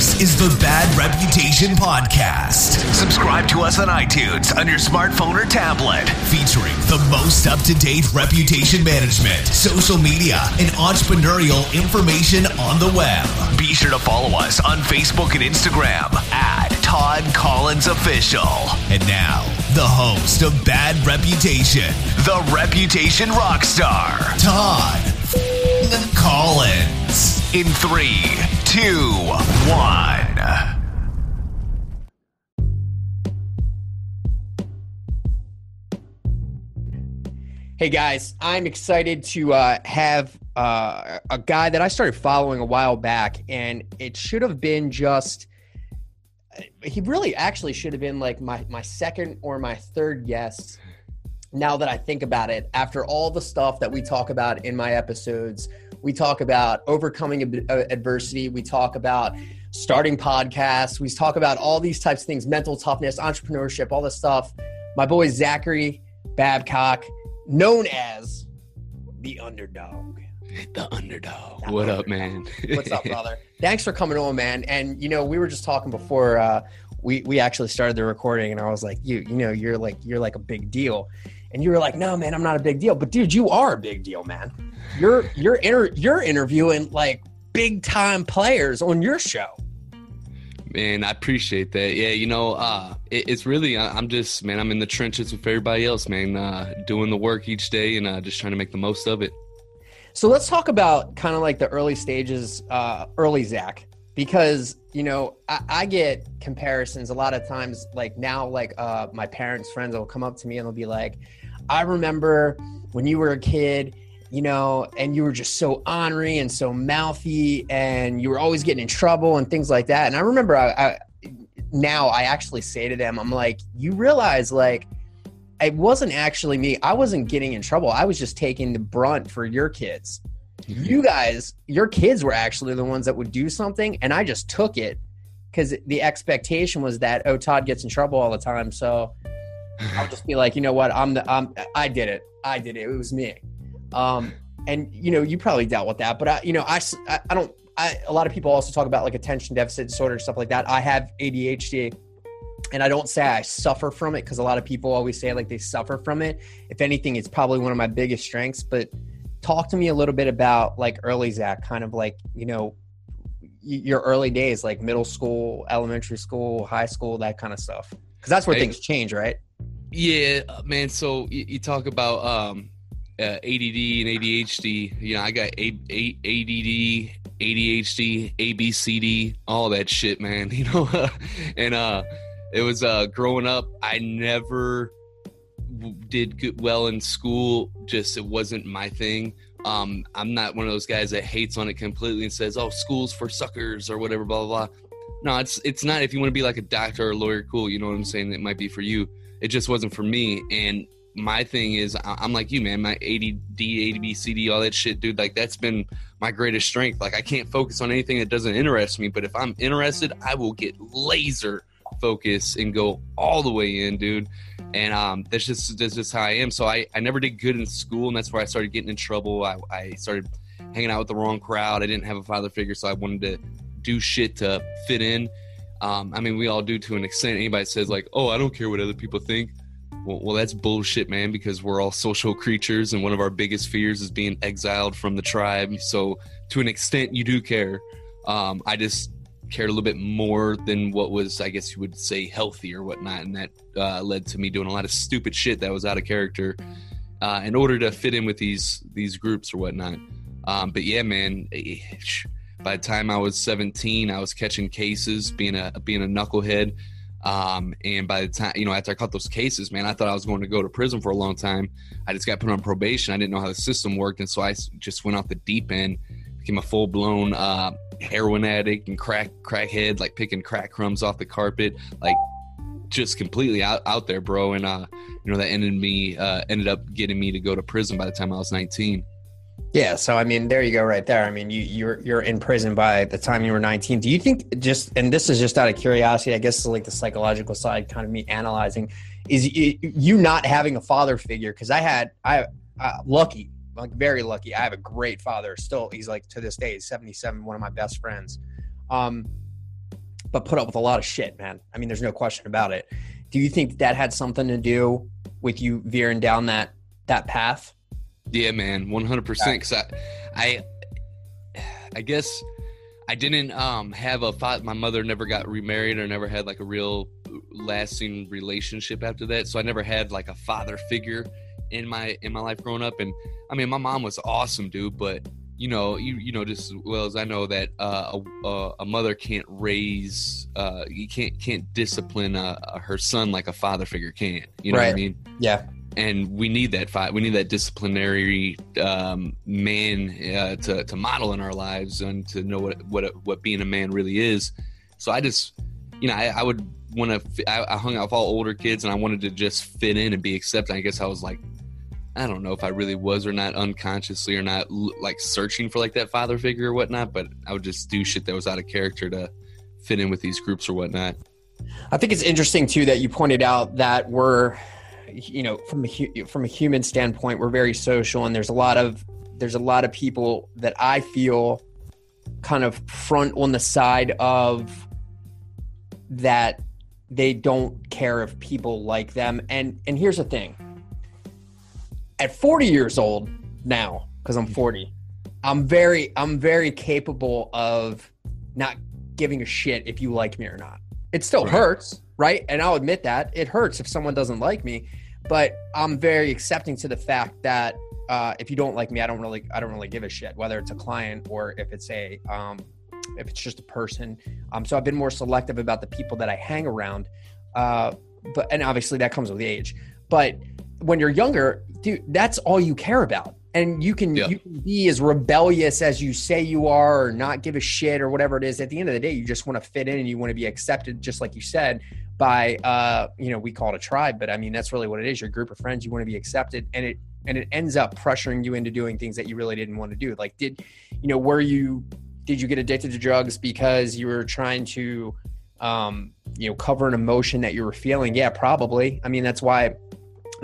This is the Bad Reputation Podcast. Subscribe to us on iTunes on your smartphone or tablet. Featuring the most up-to-date reputation management, social media, and entrepreneurial information on the web. Be sure to follow us on Facebook and Instagram at Todd Collins Official. And now, the host of Bad Reputation, the Reputation Rockstar, Todd Collins. In 3, 2, 1. Hey guys, I'm excited to have a guy that I started following a while back, and it should have been just, he really actually should have been like my second or my third guest. Now that I think about it, after all the stuff that we talk about in my episodes, we talk about overcoming adversity, we talk about starting podcasts, we talk about all these types of things, mental toughness, entrepreneurship, all this stuff. My boy Zachary Babcock, known as the Underdog. The Underdog. What up, man? What's up, brother? Thanks for coming on, man. And, you know, we were just talking before we actually started the recording, and I was like, you know, you're like a big deal. And you were like, no, man, I'm not a big deal. But dude, you are a big deal, man. You're interviewing like big time players on your show. Man, I appreciate that. Yeah, you know, it's really, I'm just, man, I'm in the trenches with everybody else, man, doing the work each day and just trying to make the most of it. So let's talk about kind of like the early stages, early Zach, because, you know, I get comparisons a lot of times, like now, like my parents' friends will come up to me and they'll be like, I remember when you were a kid, you know, and you were just so ornery and so mouthy and you were always getting in trouble and things like that. And I remember now I actually say to them, I'm like, you realize like it wasn't actually me. I wasn't getting in trouble. I was just taking the brunt for your kids. Mm-hmm. You guys, your kids were actually the ones that would do something. And I just took it because the expectation was that, oh, Todd gets in trouble all the time. So I'll just be like, you know what? I did it. It was me. And you know, you probably dealt with that, but a lot of people also talk about like attention deficit disorder, stuff like that. I have ADHD, and I don't say I suffer from it, 'cause a lot of people always say like they suffer from it. If anything, it's probably one of my biggest strengths. But talk to me a little bit about like early Zach, kind of like, you know, your early days, like middle school, elementary school, high school, that kind of stuff. 'Cause that's where things change, right? Yeah, man. So you talk about, ADD and ADHD. You know, I got ADD, ADHD, ABCD, all that shit, man. You know, and it was growing up, I never did well in school. Just it wasn't my thing. I'm not one of those guys that hates on it completely and says, "Oh, school's for suckers" or whatever, blah blah blah. No, it's not. If you want to be like a doctor or a lawyer, cool. You know what I'm saying? It might be for you. It just wasn't for me. And my thing is, I'm like you, man, my ADD, ABCD, all that shit, dude, like that's been my greatest strength. Like I can't focus on anything that doesn't interest me, but if I'm interested, I will get laser focus and go all the way in, dude. And that's just how I am. So I never did good in school, and that's where I started getting in trouble. I started hanging out with the wrong crowd. I didn't have a father figure, so I wanted to do shit to fit in. I mean, we all do to an extent. Anybody says like, oh, I don't care what other people think. Well, that's bullshit, man, because we're all social creatures, and one of our biggest fears is being exiled from the tribe. So to an extent, you do care. I just cared a little bit more than what was, I guess you would say, healthy or whatnot. And that led to me doing a lot of stupid shit that was out of character in order to fit in with these groups or whatnot. But yeah, man, by the time I was 17, I was catching cases, being a knucklehead. And by the time, you know, after I caught those cases, man, I thought I was going to go to prison for a long time. I just got put on probation. I didn't know how the system worked. And so I just went off the deep end, became a full blown, heroin addict and crackhead, like picking crack crumbs off the carpet, like just completely out there, bro. And, you know, that ended up getting me to go to prison by the time I was 19. Yeah. So, I mean, there you go right there. I mean, you're in prison by the time you were 19. Do you think and this is just out of curiosity, I guess it's like the psychological side kind of me analyzing, is you not having a father figure? 'Cause very lucky. I have a great father still. He's like, to this day, he's 77, one of my best friends. but put up with a lot of shit, man. I mean, there's no question about it. Do you think that had something to do with you veering down that path? Yeah, man, 100%. Because I guess I didn't have a thought. My mother never got remarried or never had like a real lasting relationship after that. So I never had like a father figure in my life growing up. And I mean, my mom was awesome, dude. But you know, just as well as I know that a mother can't raise, you can't discipline her son like a father figure can. You know right. what I mean? Yeah. And we need that fight. We need that disciplinary man to model in our lives and to know what being a man really is. So I just, you know, I would want to. I hung out with all older kids, and I wanted to just fit in and be accepted. I guess I was like, I don't know if I really was or not, unconsciously or not, like searching for like that father figure or whatnot. But I would just do shit that was out of character to fit in with these groups or whatnot. I think it's interesting too that you pointed out that we're, you know, from a human standpoint, we're very social, and there's a lot of people that I feel kind of front on the side of that they don't care if people like them. And here's the thing: at 40 years old now, because I'm 40, I'm very capable of not giving a shit if you like me or not. It still hurts, right? And I'll admit that it hurts if someone doesn't like me. But I'm very accepting to the fact that if you don't like me, I don't really give a shit, whether it's a client or if it's if it's just a person. So I've been more selective about the people that I hang around. But obviously that comes with age. But when you're younger, dude, that's all you care about, and you can be as rebellious as you say you are, or not give a shit, or whatever it is. At the end of the day, you just want to fit in, and you want to be accepted, just like you said. By we call it a tribe, but I mean that's really what it is. Your group of friends, you want to be accepted, and it ends up pressuring you into doing things that you really didn't want to do. Like, did you get addicted to drugs because you were trying to cover an emotion that you were feeling? Yeah, probably. I mean, that's why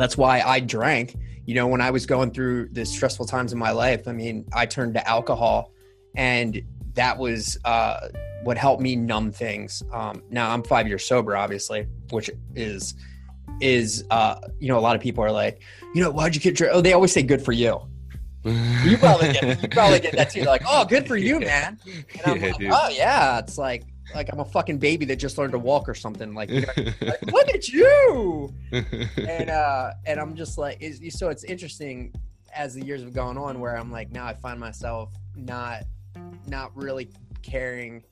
I drank. You know, when I was going through the stressful times in my life, I mean, I turned to alcohol, and that was what helped me numb things. Now I'm 5 years sober, obviously, which is a lot of people are like, you know, why'd you get drunk? Oh, they always say good for you. You probably get that too. They're like, oh, good for you, man. And I'm oh yeah. It's like I'm a fucking baby that just learned to walk or something. Like, you know, like look at you. And I'm just like, so it's interesting as the years have gone on where I'm like, now I find myself not really caring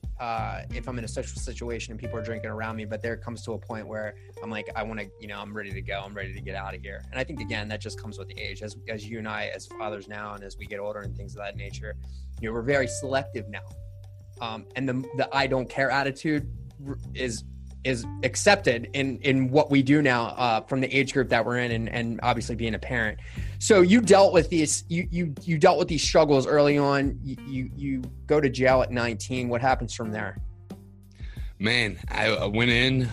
if I'm in a social situation and people are drinking around me, but there comes to a point where I'm like, I want to, you know, I'm ready to go. I'm ready to get out of here. And I think, again, that just comes with the age as you and I, as fathers now, and as we get older and things of that nature, you know, we're very selective now. And the I don't care attitude is accepted in what we do now from the age group that we're in, and obviously being a parent. So you dealt with these, you dealt with these struggles early on. You go to jail at 19. What happens from there? Man, I went in.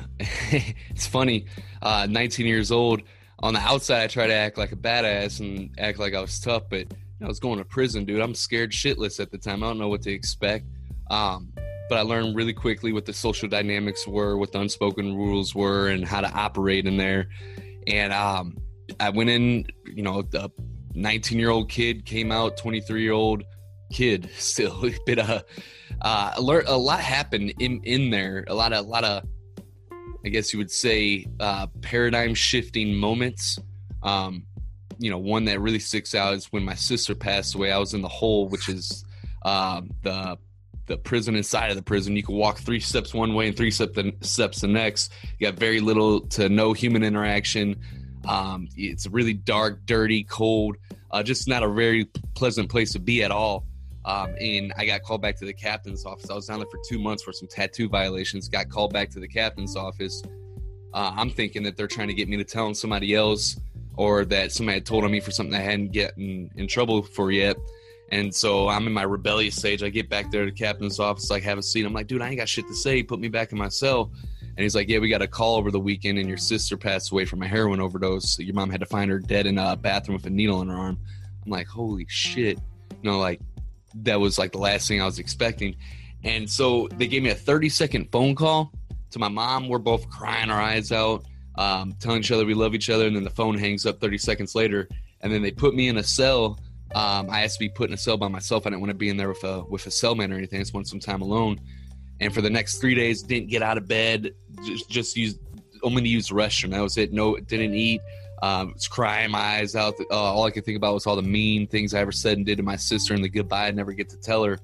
It's funny. 19 years old. On the outside, I try to act like a badass and act like I was tough, but I was going to prison, dude. I'm scared shitless at the time. I don't know what to expect. But I learned really quickly what the social dynamics were, what the unspoken rules were, and how to operate in there. And I went in, you know, a 19-year-old kid, came out 23-year-old kid still. But a lot happened in there. A lot of, I guess you would say, paradigm shifting moments. You know, one that really sticks out is when my sister passed away. I was in the hole, which is the prison inside of the prison. You can walk 3 steps one way and 3 steps the next. You got very little to no human interaction. It's really dark, dirty, cold, just not a very pleasant place to be at all. And I got called back to the captain's office. I was down there for 2 months for some tattoo violations, got called back to the captain's office. I'm thinking that they're trying to get me to tell on somebody else, or that somebody had told on me for something I hadn't gotten in trouble for yet. And so I'm in my rebellious stage. I get back there to the captain's office, like, have a seat. I'm like, dude, I ain't got shit to say. Put me back in my cell. And he's like, yeah, we got a call over the weekend, and your sister passed away from a heroin overdose. Your mom had to find her dead in a bathroom with a needle in her arm. I'm like, holy shit. You know, like, that was like the last thing I was expecting. And so they gave me a 30-second phone call to my mom. We're both crying our eyes out, telling each other we love each other. And then the phone hangs up 30 seconds later. And then they put me in a cell. I asked to be put in a cell by myself. I didn't want to be in there with a cellmate or anything. I just wanted some time alone. And for the next 3 days, didn't get out of bed. Only used the restroom. That was it. No, didn't eat. Was crying my eyes out. All I could think about was all the mean things I ever said and did to my sister and the goodbye I never get to tell her.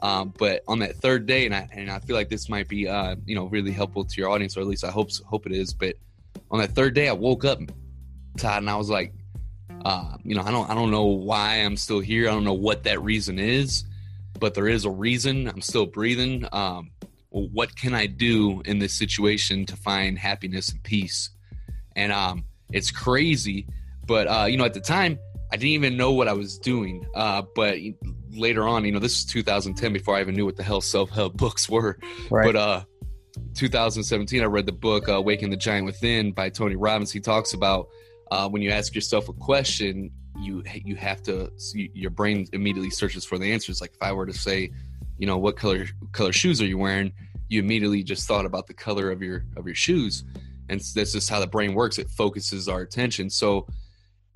But on that third day, and I feel like this might be really helpful to your audience, or at least I hope it is. But on that third day, I woke up, Todd, and I was like, I don't know why I'm still here. I don't know what that reason is, but there is a reason. I'm still breathing. What can I do in this situation to find happiness and peace? And it's crazy, but at the time, I didn't even know what I was doing. But later on, this is 2010 before I even knew what the hell self-help books were. Right. But 2017, I read the book Awaken the Giant Within by Tony Robbins. He talks about when you ask yourself a question, you have to, your brain immediately searches for the answers. Like if I were to say, what color shoes are you wearing? You immediately just thought about the color of your shoes. And that's just how the brain works. It focuses our attention. So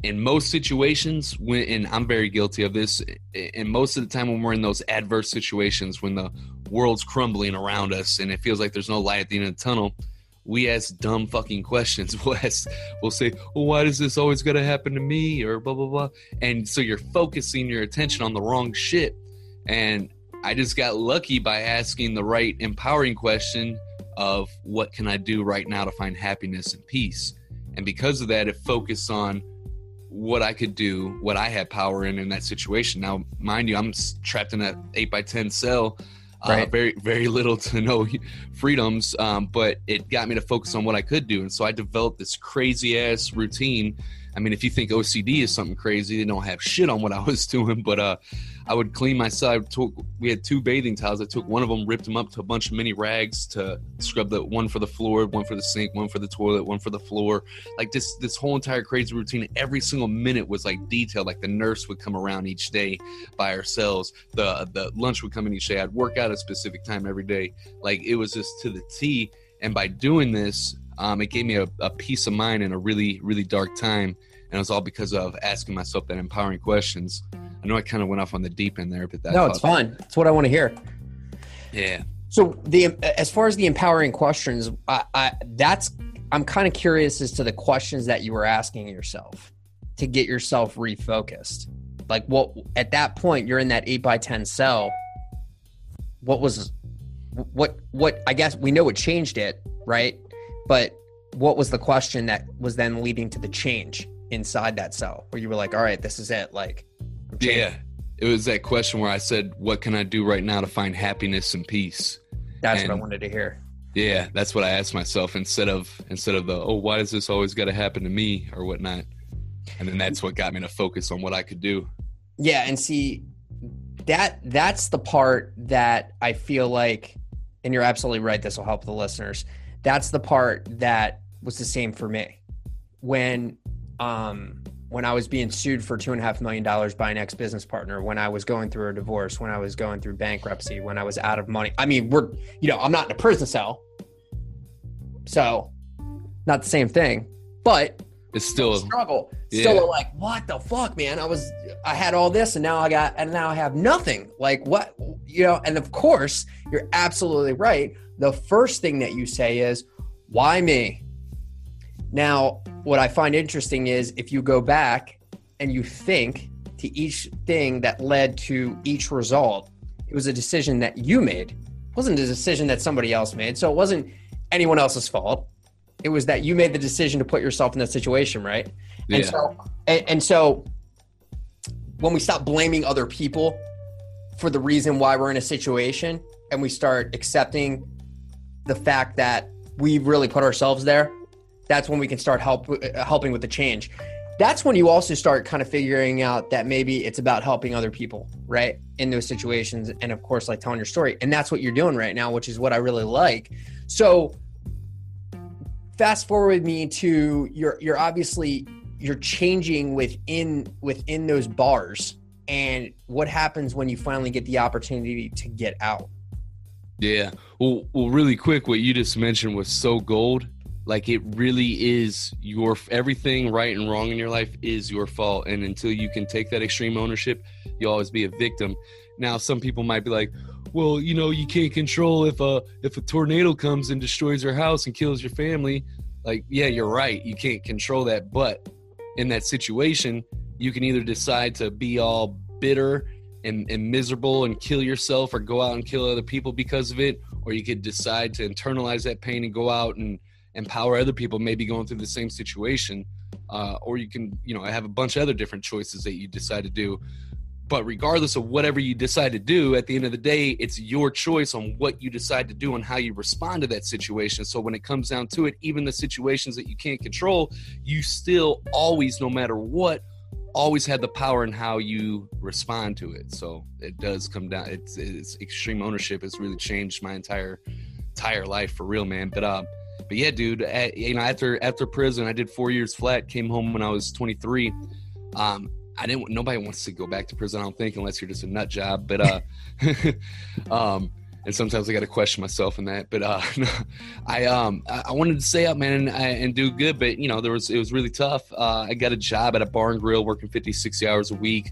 in most situations, and I'm very guilty of this, and most of the time when we're in those adverse situations, when the world's crumbling around us and it feels like there's no light at the end of the tunnel, we ask dumb fucking questions. We'll say, well, why does this always got to happen to me? Or blah, blah, blah. And so you're focusing your attention on the wrong shit. And I just got lucky by asking the right empowering question of what can I do right now to find happiness and peace. And because of that, it focused on what I could do, what I had power in that situation. Now, mind you, I'm trapped in that 8x10 cell, right. Very, very little to no freedoms, but it got me to focus on what I could do. And so I developed this crazy ass routine. I mean, if you think OCD is something crazy, they don't have shit on what I was doing, but I would clean myself. We had 2 bathing towels. I took one of them, ripped them up to a bunch of mini rags to scrub the one for the floor, one for the sink, one for the toilet, one for the floor. Like this whole entire crazy routine, every single minute was like detailed. Like the nurse would come around each day by ourselves. The lunch would come in each day. I'd work out at a specific time every day. Like it was just to the T. And by doing this, it gave me a peace of mind in a really, really dark time. And it was all because of asking myself that empowering questions. I know I kind of went off on the deep end there, but it's fine. It's what I want to hear. Yeah. So as far as the empowering questions, I'm kind of curious as to the questions that you were asking yourself to get yourself refocused. Like at that point you're in that 8x10 cell. What I guess we know it changed it, right? But what was the question that was then leading to the change inside that cell where you were like, all right, this is it. Like, yeah, it was that question where I said, what can I do right now to find happiness and peace? That's what I wanted to hear. Yeah, that's what I asked myself instead of the, oh, why does this always got to happen to me or whatnot? And then that's what got me to focus on what I could do. Yeah, and see, that's the part that I feel like, and you're absolutely right, this will help the listeners. That's the part that was the same for me. When I was being sued for $2.5 million by an ex-business partner, when I was going through a divorce, when I was going through bankruptcy, when I was out of money. I mean, I'm not in a prison cell, so not the same thing, but it's still a struggle. Yeah. Still like, what the fuck, man? I had all this and now I have nothing. Like what, and of course you're absolutely right. The first thing that you say is, why me? Now, what I find interesting is if you go back and you think to each thing that led to each result, it was a decision that you made. It wasn't a decision that somebody else made. So it wasn't anyone else's fault. It was that you made the decision to put yourself in that situation, right? Yeah. And so when we stop blaming other people for the reason why we're in a situation and we start accepting the fact that we really put ourselves there, that's when we can start helping with the change. That's when you also start kind of figuring out that maybe it's about helping other people, right? In those situations. And of course, like telling your story. And that's what you're doing right now, which is what I really like. So fast forward me to you're obviously, you're changing within those bars. And what happens when you finally get the opportunity to get out? Yeah. Well, really quick, what you just mentioned was so gold. Like, it really is your, everything right and wrong in your life is your fault. And until you can take that extreme ownership, you'll always be a victim. Now, some people might be like, well, you know, you can't control if a tornado comes and destroys your house and kills your family. Like, yeah, you're right. You can't control that. But in that situation, you can either decide to be all bitter and miserable and kill yourself or go out and kill other people because of it. Or you could decide to internalize that pain and go out and empower other people maybe going through the same situation. Or you can, you know, have a bunch of other different choices that you decide to do. But regardless of whatever you decide to do, at the end of the day, it's your choice on what you decide to do and how you respond to that situation. So when it comes down to it, even the situations that you can't control, you still always, no matter what, always have the power in how you respond to it. So it does come down. It's extreme ownership. It's really changed my entire life for real, man. But yeah, dude, after prison, I did 4 years flat, came home when I was 23. Nobody wants to go back to prison, I don't think, unless you're just a nut job. But, and sometimes I got to question myself in that, but, I wanted to stay up, man, and do good, but you know, it was really tough. I got a job at a bar and grill working 50, 60 hours a week.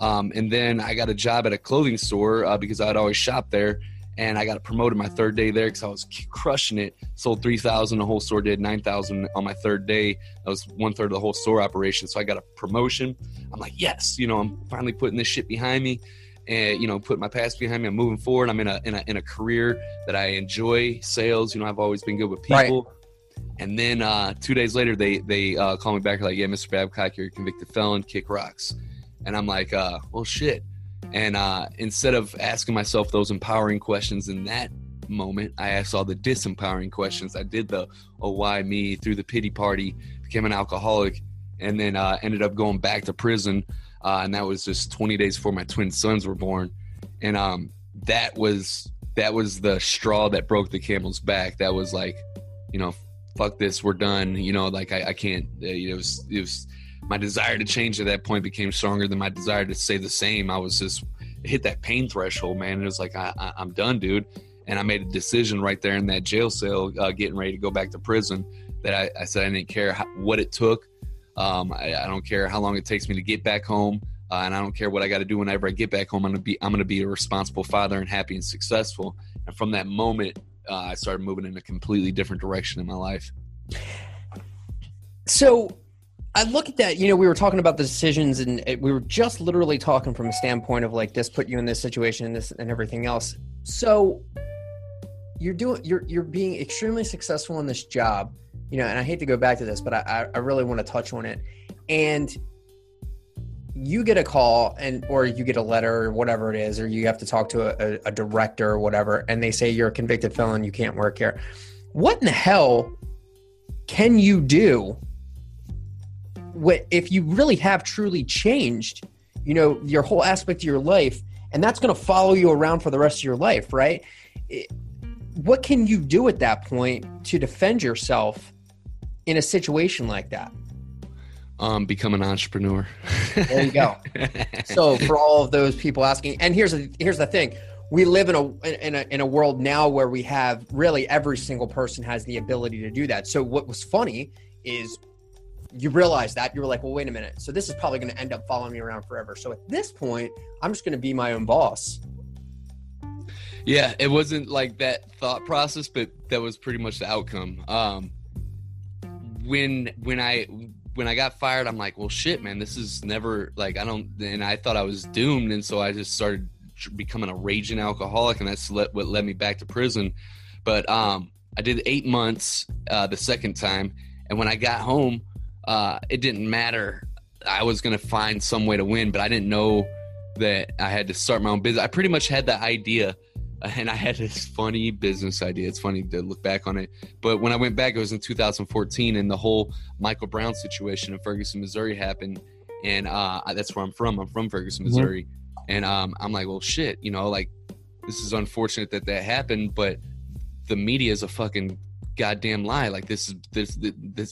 And then I got a job at a clothing store, because I'd always shop there, and I got promoted my third day there cause I was crushing it. Sold 3,000, the whole store did 9,000 on my third day. That was 1/3 of the whole store operation. So I got a promotion. I'm like, yes, you know, I'm finally putting this shit behind me and, you know, putting my past behind me. I'm moving forward. I'm in a career that I enjoy, sales. You know, I've always been good with people. Right. And then, 2 days later, they call me back like, yeah, Mr. Babcock, you're a convicted felon, kick rocks. And I'm like, well, shit. And instead of asking myself those empowering questions in that moment, I asked all the disempowering questions. I did the, oh, why me, through the pity party, became an alcoholic, and then ended up going back to prison. And that was just 20 days before my twin sons were born. And that was the straw that broke the camel's back. That was like, you know, fuck this, we're done. You know, like I can't, you know, it was my desire to change at that point became stronger than my desire to stay the same. I was just hit that pain threshold, man. It was like, I'm done, dude. And I made a decision right there in that jail cell, getting ready to go back to prison, that I said I didn't care what it took. I don't care how long it takes me to get back home. And I don't care what I got to do whenever I get back home. I'm going to be a responsible father and happy and successful. And from that moment, I started moving in a completely different direction in my life. So I look at that, you know, we were talking about the decisions, and we were just literally talking from a standpoint of like, this put you in this situation and this and everything else. So you're being extremely successful in this job, you know, and I hate to go back to this, but I really want to touch on it. And you get a call or you get a letter or whatever it is, or you have to talk to a director or whatever. And they say, you're a convicted felon. You can't work here. What in the hell can you do? What if you really have truly changed, you know, your whole aspect of your life, and that's going to follow you around for the rest of your life, right? What can you do at that point to defend yourself in a situation like that? Become an entrepreneur. There you go. So for all of those people asking, and here's the thing. We live in a world now where we have really every single person has the ability to do that. So what was funny is you realize that you were like, well, wait a minute. So this is probably going to end up following me around forever. So at this point, I'm just going to be my own boss. Yeah. It wasn't like that thought process, but that was pretty much the outcome. When I got fired, I'm like, well, shit, man, this is never like, and I thought I was doomed. And so I just started becoming a raging alcoholic, and that's what led me back to prison. But, I did 8 months, the second time. And when I got home, it didn't matter. I was going to find some way to win, but I didn't know that I had to start my own business. I pretty much had the idea, and I had this funny business idea. It's funny to look back on it. But when I went back, it was in 2014, and the whole Michael Brown situation in Ferguson, Missouri happened. And that's where I'm from. I'm from Ferguson, Missouri. Mm-hmm. And I'm like, well, shit, you know, like, this is unfortunate that happened, but the media is a fucking goddamn lie. Like, this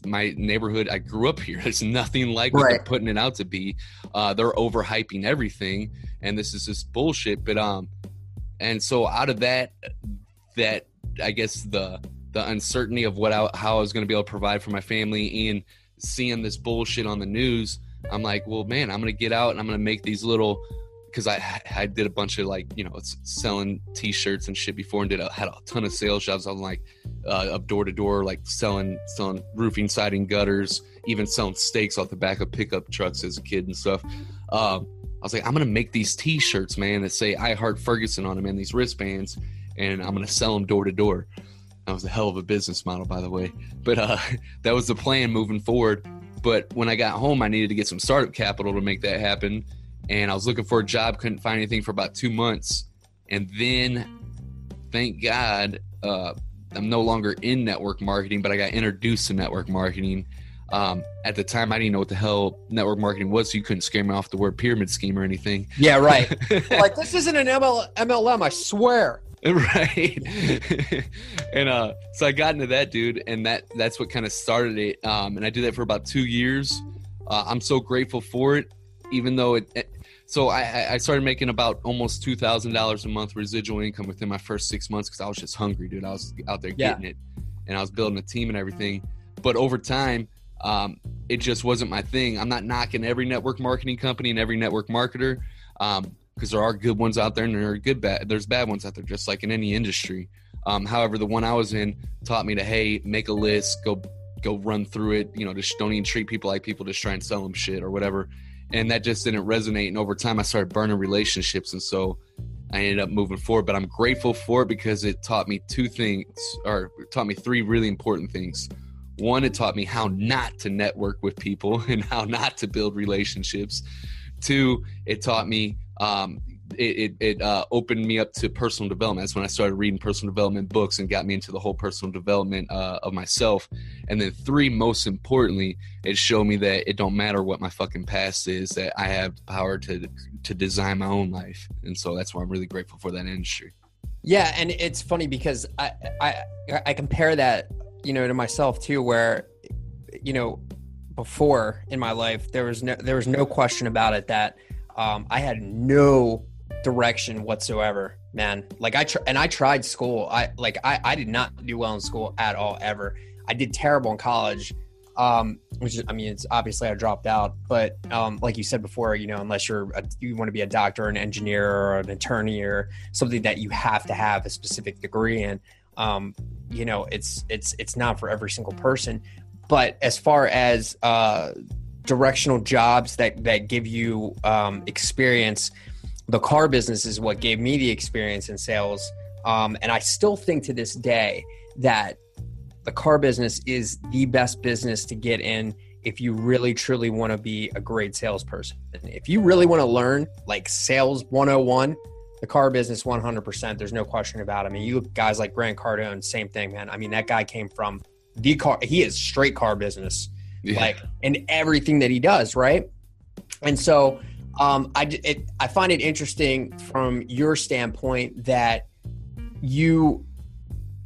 my neighborhood, I grew up here, there's nothing like what they're putting it out to be. They're overhyping everything, and this is just bullshit. But and so out of that, that, I guess, the uncertainty of how I was going to be able to provide for my family, and seeing this bullshit on the news, I'm like, well, man, I'm going to get out and I'm going to make these little, because I did a bunch of, like, you know, selling t-shirts and shit before, and had a ton of sales jobs. I was like up door to door, like selling roofing, siding, gutters, even selling steaks off the back of pickup trucks as a kid and stuff. I was like, I'm going to make these t-shirts, man, that say I Heart Ferguson on them, and these wristbands, and I'm going to sell them door to door. That was a hell of a business model, by the way. But that was the plan moving forward. But when I got home, I needed to get some startup capital to make that happen. And I was looking for a job, couldn't find anything for about 2 months. And then, thank God, I'm no longer in network marketing, but I got introduced to network marketing. At the time, I didn't know what the hell network marketing was, so you couldn't scare me off the word pyramid scheme or anything. Yeah, right. Like, this isn't an MLM, I swear. Right. And so I got into that, dude, and that's what kind of started it. And I did that for about 2 years. I'm so grateful for it, even though I started making about almost $2,000 a month residual income within my first 6 months, because I was just hungry, dude. I was out there getting it, and I was building a team and everything. But over time, it just wasn't my thing. I'm not knocking every network marketing company and every network marketer, because there are good ones out there, and there's bad ones out there, just like in any industry. However, the one I was in taught me to, hey, make a list, go run through it. You know, just don't even treat people like people, just try and sell them shit or whatever. And that just didn't resonate. And over time, I started burning relationships. And so I ended up moving forward. But I'm grateful for it because it taught me three really important things. One, it taught me how not to network with people and how not to build relationships. Two, it taught me, it opened me up to personal development. That's when I started reading personal development books and got me into the whole personal development of myself. And then three, most importantly, it showed me that it don't matter what my fucking past is, that I have the power to design my own life. And so that's why I'm really grateful for that industry. Yeah. And it's funny because I compare that, you know, to myself too, where, you know, before in my life, there was no question about it that I had no direction whatsoever, man. Like I tried school. I did not do well in school at all, ever. I did terrible in college, which is, I mean, it's obviously I dropped out, but like you said before, you know, unless you want to be a doctor or an engineer or an attorney or something that you have to have a specific degree in, you know, it's not for every single person. But as far as directional jobs that give you experience, the car business is what gave me the experience in sales. And I still think to this day that the car business is the best business to get in if you really, truly want to be a great salesperson. If you really want to learn, like, sales 101, the car business 100%, there's no question about it. I mean, you look guys like Grant Cardone, same thing, man. I mean, that guy came from the car, he is straight car business, like, and everything that he does, right? And so I find it interesting from your standpoint that you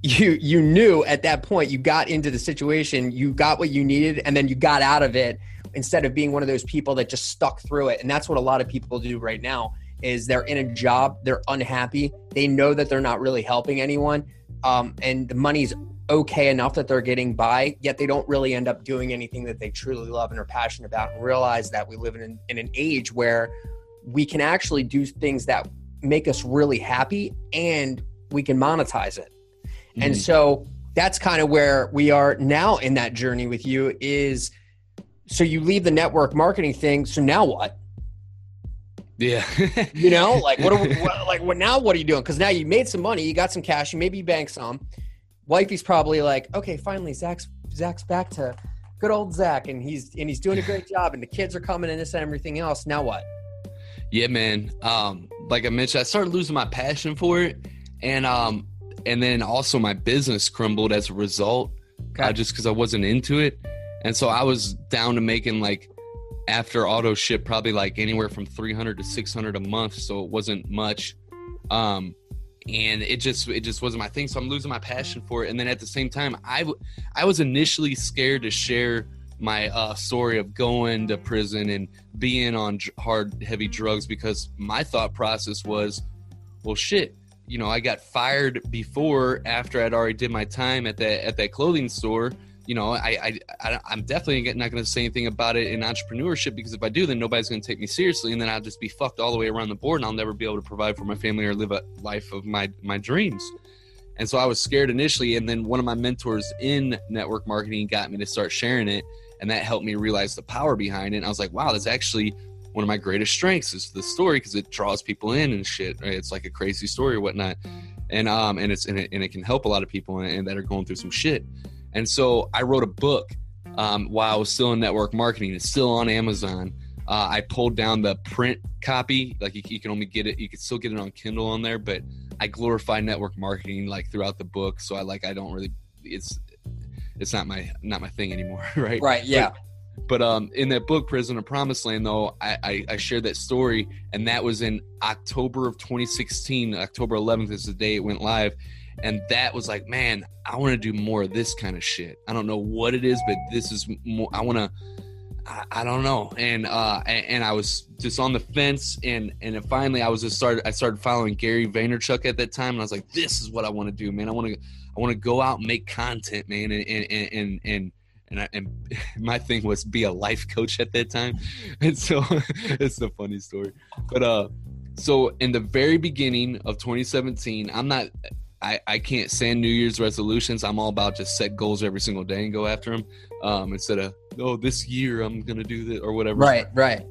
knew at that point, you got into the situation, you got what you needed, and then you got out of it, instead of being one of those people that just stuck through it. And that's what a lot of people do right now, is they're in a job, they're unhappy, they know that they're not really helping anyone, and the money's okay enough that they're getting by, yet they don't really end up doing anything that they truly love and are passionate about, and realize that we live in an age where we can actually do things that make us really happy and we can monetize it. Mm-hmm. And so that's kind of where we are now in that journey with you is, so you leave the network marketing thing. So now what? Yeah. You know, like, what are you doing? 'Cause now you made some money, you got some cash, you maybe banked some. Wifey's probably like, okay, finally, Zach's back to good old Zach, and he's doing a great job, and the kids are coming, and this and everything else. Now what? Yeah, man. Like I mentioned, I started losing my passion for it, and then also my business crumbled as a result, just because I wasn't into it, and so I was down to making, like, after auto ship, probably like anywhere from $300 to $600 a month, so it wasn't much. And it just wasn't my thing. So I'm losing my passion for it. And then at the same time, I was initially scared to share my story of going to prison and being on hard, heavy drugs, because my thought process was, well, shit, you know, I got fired before, after I'd already did my time at that clothing store. You know, I'm definitely not going to say anything about it in entrepreneurship, because if I do, then nobody's going to take me seriously, and then I'll just be fucked all the way around the board, and I'll never be able to provide for my family or live a life of my dreams. And so I was scared initially, and then one of my mentors in network marketing got me to start sharing it, and that helped me realize the power behind it. And I was like, wow, that's actually one of my greatest strengths is the story, because it draws people in and shit, right? It's like a crazy story or whatnot, and it can help a lot of people and that are going through some shit. And so I wrote a book while I was still in network marketing. It's still on Amazon. I pulled down the print copy. Like you can only get it. You can still get it on Kindle on there, but I glorify network marketing like throughout the book. So I don't really, it's not my thing anymore. Right. Right. Yeah. But in that book, Prison of Promised Land, though, I shared that story, and that was in October of 2016. October 11th is the day it went live. And that was like, man, I want to do more of this kind of shit. I don't know what it is, but this is more, I don't know. And I was just on the fence. And finally I started following Gary Vaynerchuk at that time. And I was like, this is what I want to do, man. I want to go out and make content, man. And my thing was be a life coach at that time. And so it's a funny story, but, so in the very beginning of 2017, I can't stand New Year's resolutions. I'm all about just set goals every single day and go after them, instead of, oh, this year I'm going to do this or whatever. Right, right.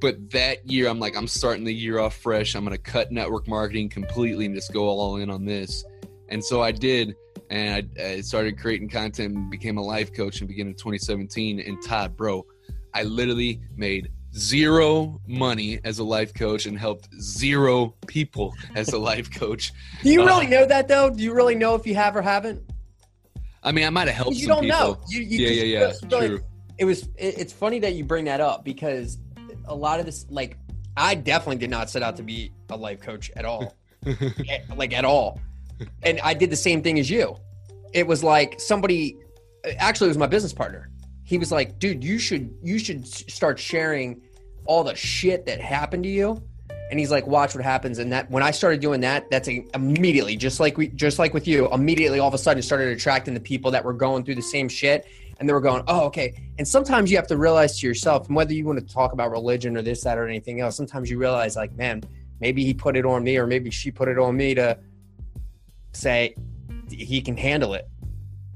But that year, I'm like, I'm starting the year off fresh. I'm going to cut network marketing completely and just go all in on this. And so I did, and I started creating content and became a life coach in the beginning of 2017. And Todd, bro, I literally made zero money as a life coach and helped zero people as a life coach. Do you really know that, though? Do you really know if you have or haven't? I mean, I might have helped. You some don't people. Know. You really, true. It's funny that you bring that up, because a lot of this, like, I definitely did not set out to be a life coach at all, like at all. And I did the same thing as you. It was like somebody, actually, it was my business partner. He was like, dude, you should start sharing all the shit that happened to you. And he's like, watch what happens. And that, when I started doing that, that's immediately, just like with you, immediately all of a sudden started attracting the people that were going through the same shit, and they were going, oh, okay. And sometimes you have to realize to yourself, and whether you want to talk about religion or this, that, or anything else, sometimes you realize, like, man, maybe he put it on me, or maybe she put it on me to say he can handle it.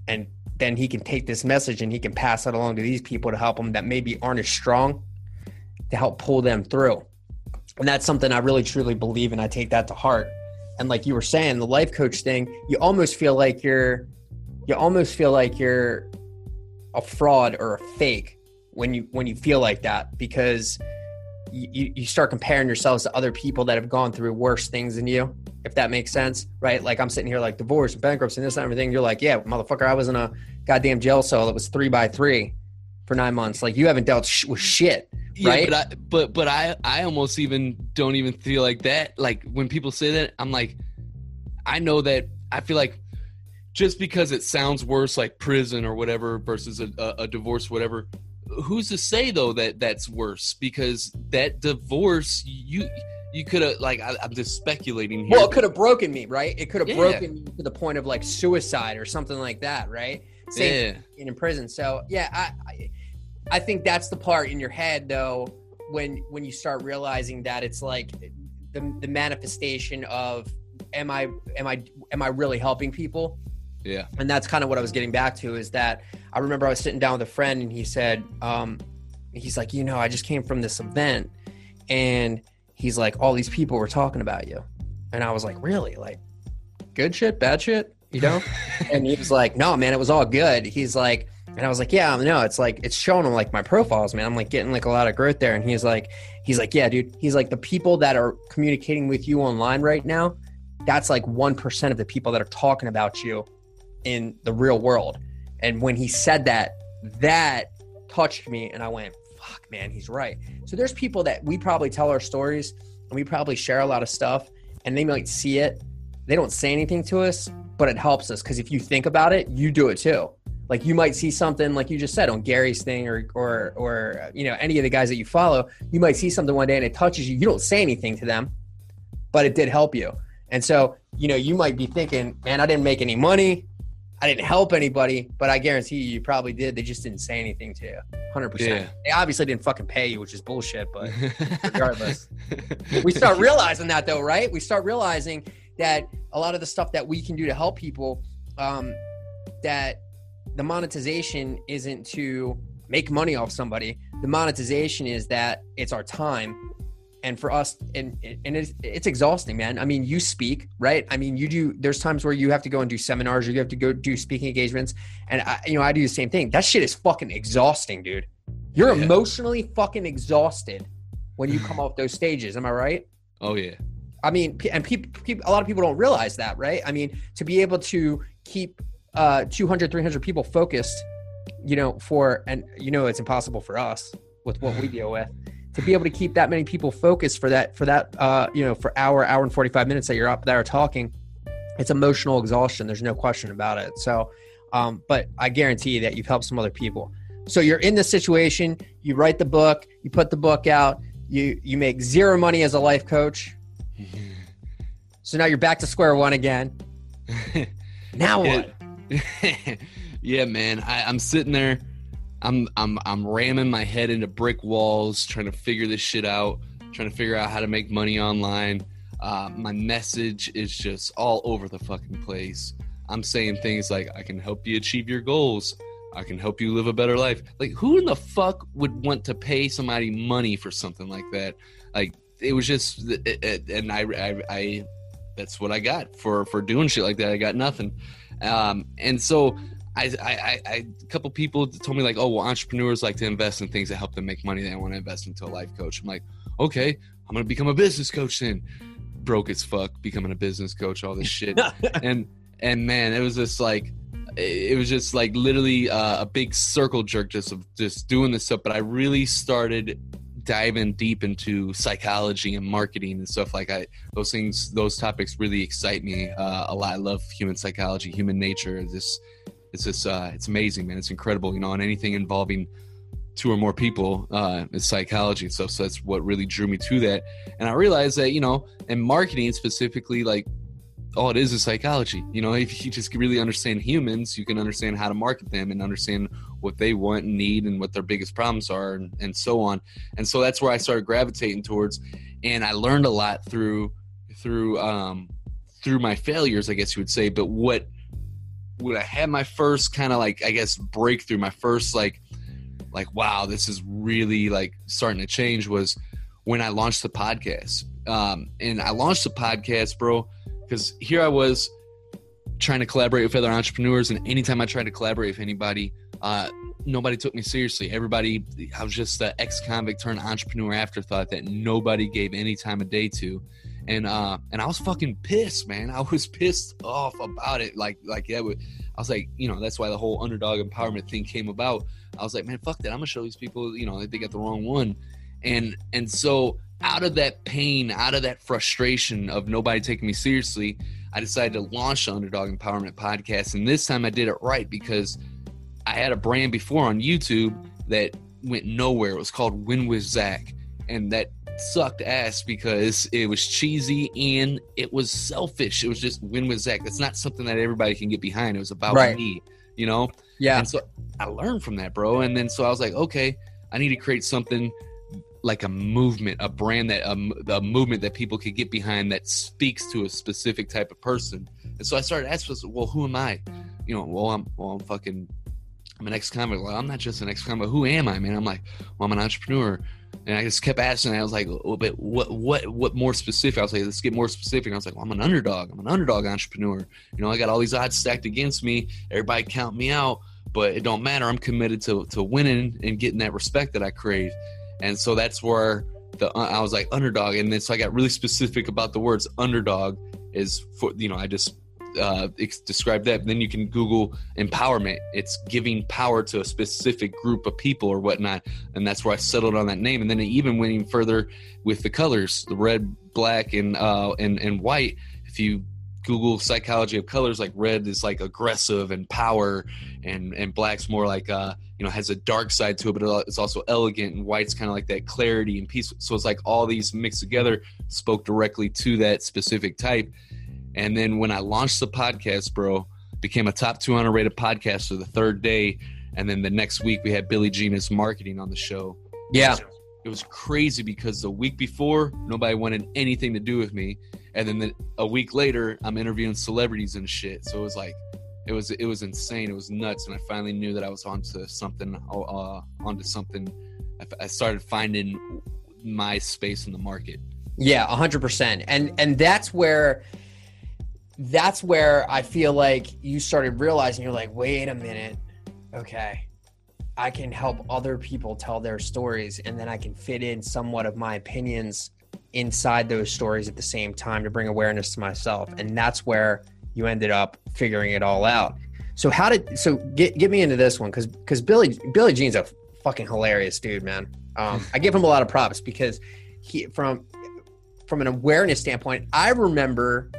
And then he can take this message and he can pass it along to these people to help them that maybe aren't as strong, to help pull them through. And that's something I really truly believe in. I take that to heart. And like you were saying, the life coach thing, you almost feel like you're a fraud or a fake when you feel like that, because you start comparing yourselves to other people that have gone through worse things than you, if that makes sense, right? Like I'm sitting here like divorce and bankruptcy and this and everything. You're like, yeah, motherfucker, I was in a goddamn jail cell that was 3x3 for 9 months. Like you haven't dealt with shit, right? Yeah, but I almost even don't even feel like that. Like when people say that, I'm like, I know that I feel like just because it sounds worse, like prison or whatever versus a divorce, whatever, who's to say though that that's worse? Because that divorce, you could have, like, I'm just speculating here. Well, it could have broken me, right? It could have broken me to the point of like suicide or something like that, right? Same in prison. So yeah, I think that's the part in your head though, when you start realizing that it's like the manifestation of am I really helping people? Yeah. And that's kind of what I was getting back to, is that I remember I was sitting down with a friend and he said, he's like, you know, I just came from this event and he's like, all these people were talking about you. And I was like, really? Like good shit, bad shit, you know? And he was like, no, man, it was all good. He's like, and I was like, yeah, no, it's like, it's showing him like my profiles, man. I'm like getting like a lot of growth there. And he's like, yeah, dude. He's like, the people that are communicating with you online right now, that's like 1% of the people that are talking about you in the real world. And when he said that touched me, and I went, fuck man, he's right. So there's people that we probably tell our stories and we probably share a lot of stuff, and they might see it, they don't say anything to us, but it helps us, because if you think about it, you do it too. Like you might see something, like you just said, on Gary's thing or you know, any of the guys that you follow, you might see something one day and it touches you. You don't say anything to them, but it did help you. And so, you know, you might be thinking, man, I didn't make any money. I didn't help anybody, but I guarantee you, you probably did. They just didn't say anything to you. 100%. Yeah. They obviously didn't fucking pay you, which is bullshit, but regardless. We start realizing that though, right? We start realizing that a lot of the stuff that we can do to help people, that the monetization isn't to make money off somebody. The monetization is that it's our time. And for us, and it's exhausting, man. I mean, you speak, right? I mean, you do, there's times where you have to go and do seminars or you have to go do speaking engagements. And I do the same thing. That shit is fucking exhausting, dude. You're emotionally fucking exhausted when you come off those stages. Am I right? Oh yeah. I mean, and a lot of people don't realize that, right? I mean, to be able to keep 200, 300 people focused, it's impossible for us with what we deal with. To be able to keep that many people focused for hour and 45 minutes that you're up there talking, it's emotional exhaustion. There's no question about it. So, but I guarantee you that you've helped some other people. So you're in this situation, you write the book, you put the book out, you make zero money as a life coach. So now you're back to square one again. Now what? Yeah, man, I'm sitting there. I'm ramming my head into brick walls, trying to figure this shit out, trying to figure out how to make money online. My message is just all over the fucking place. I'm saying things like, I can help you achieve your goals. I can help you live a better life. Like, who in the fuck would want to pay somebody money for something like that? Like, it was just, and I that's what I got for doing shit like that. I got nothing. And so a couple people told me like, oh, well, entrepreneurs like to invest in things that help them make money. They want to invest into a life coach. I'm like, okay, I'm going to become a business coach then. Broke as fuck, becoming a business coach, all this shit. and man, it was just like literally a big circle jerk just doing this stuff. But I really started diving deep into psychology and marketing and stuff like those topics really excite me a lot. I love human psychology, human nature, it's amazing, man. It's incredible, and anything involving two or more people is psychology and stuff. So that's what really drew me to that. And I realized that, in marketing specifically, like all it is psychology. If you just really understand humans, you can understand how to market them and understand what they want and need and what their biggest problems are and so on. And so that's where I started gravitating towards. And I learned a lot through my failures, I guess you would say, but when I had my first kind of like, I guess, breakthrough, my first like, wow, this is really like starting to change, was when I launched the podcast. And I launched the podcast, bro, because here I was trying to collaborate with other entrepreneurs. And anytime I tried to collaborate with anybody, nobody took me seriously. I was just the ex-convict turned entrepreneur afterthought that nobody gave any time of day to. And I was fucking pissed, man. I was pissed off about it. I was like, that's why the whole underdog empowerment thing came about. I was like, man, fuck that. I'm gonna show these people, they got the wrong one. And so out of that pain, out of that frustration of nobody taking me seriously, I decided to launch the Underdog Empowerment Podcast. And this time I did it right, because I had a brand before on YouTube that went nowhere. It was called Win With Zach. And that sucked ass because it was cheesy and it was selfish. It was just Win With Zach. That's not something that everybody can get behind. It was about me, Yeah. And so I learned from that, bro. And then so I was like, okay, I need to create something like a movement, a brand that a movement that people could get behind that speaks to a specific type of person. And so I started asking, well, who am I? I'm an ex-convict. Well, I'm not just an ex-convict. Who am I, man? I'm like, well, I'm an entrepreneur. And I just kept asking. I was like, oh, but what more specific? I was like, let's get more specific. I was like, well, I'm an underdog entrepreneur. I got all these odds stacked against me. Everybody count me out, but it don't matter. I'm committed to winning and getting that respect that I crave. And so that's where I was like underdog. And then so I got really specific about the words. Underdog is for, I just describe that. Then you can Google empowerment. It's giving power to a specific group of people or whatnot. And that's where I settled on that name. And then it even went even further with the colors, the red, black, and white. If you Google psychology of colors, like red is like aggressive and power, and black's more like, has a dark side to it, but it's also elegant, and white's kind of like that clarity and peace. So it's like all these mixed together spoke directly to that specific type. And then when I launched the podcast, bro, became a top 200 rated podcast for the third day. And then the next week we had Billie Jean as marketing on the show. Yeah. It was crazy because the week before, nobody wanted anything to do with me. And then a week later, I'm interviewing celebrities and shit. So it was like, it was insane. It was nuts. And I finally knew that I was onto something. I started finding my space in the market. Yeah, 100%. And that's where I feel like you started realizing, you're like, wait a minute. Okay. I can help other people tell their stories, and then I can fit in somewhat of my opinions inside those stories at the same time to bring awareness to myself. And that's where you ended up figuring it all out. So get me into this one, because Billie Jean's a fucking hilarious dude, man. I give him a lot of props because he, from an awareness standpoint, I remember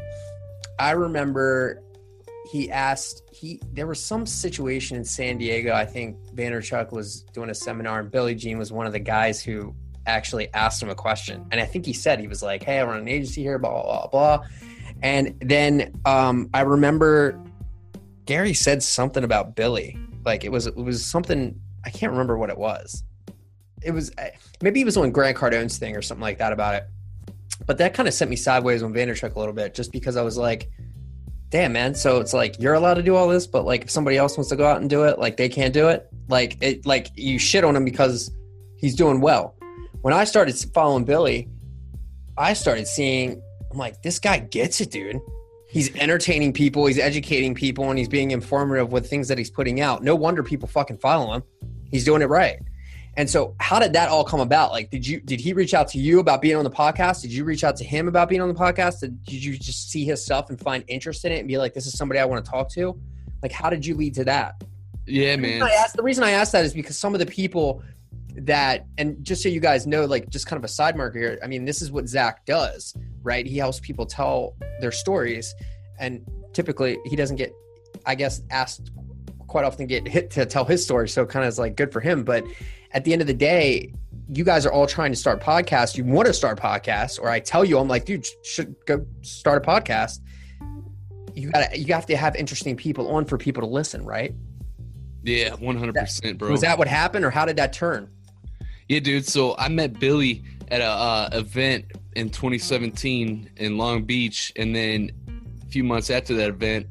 there was some situation in San Diego. I think Vaynerchuk was doing a seminar, and Billie Jean was one of the guys who actually asked him a question. And I think he said, he was like, hey, I run an agency here, blah, blah, blah. And then I remember Gary said something about Billie. Like it was something, I can't remember what it was. It was, maybe it was on Grant Cardone's thing or something like that about it. But that kind of sent me sideways on Vaynerchuk a little bit, just because I was like, damn, man. So it's like, you're allowed to do all this, but like if somebody else wants to go out and do it, like they can't do it. Like you shit on him because he's doing well. When I started following Billie, I started seeing, I'm like, this guy gets it, dude. He's entertaining people, he's educating people, and he's being informative with things that he's putting out. No wonder people fucking follow him. He's doing it right. And so how did that all come about? Like, did he reach out to you about being on the podcast? Did you reach out to him about being on the podcast? Did you just see his stuff and find interest in it and be like, this is somebody I want to talk to? Like, how did you lead to that? Yeah, man. The reason I asked that is because some of the people that, and just so you guys know, like just kind of a side marker here, I mean, this is what Zach does, right? He helps people tell their stories, and typically he doesn't get, I guess, asked quite often get hit to tell his story. So kind of is like good for him. But at the end of the day, you guys are all trying to start podcasts. You want to start podcasts, or I tell you, I'm like, dude, should go start a podcast. You have to have interesting people on for people to listen, right? Yeah, 100%, bro. Was that what happened, or how did that turn? Yeah, dude. So I met Billie at a event in 2017 in Long Beach, and then a few months after that event,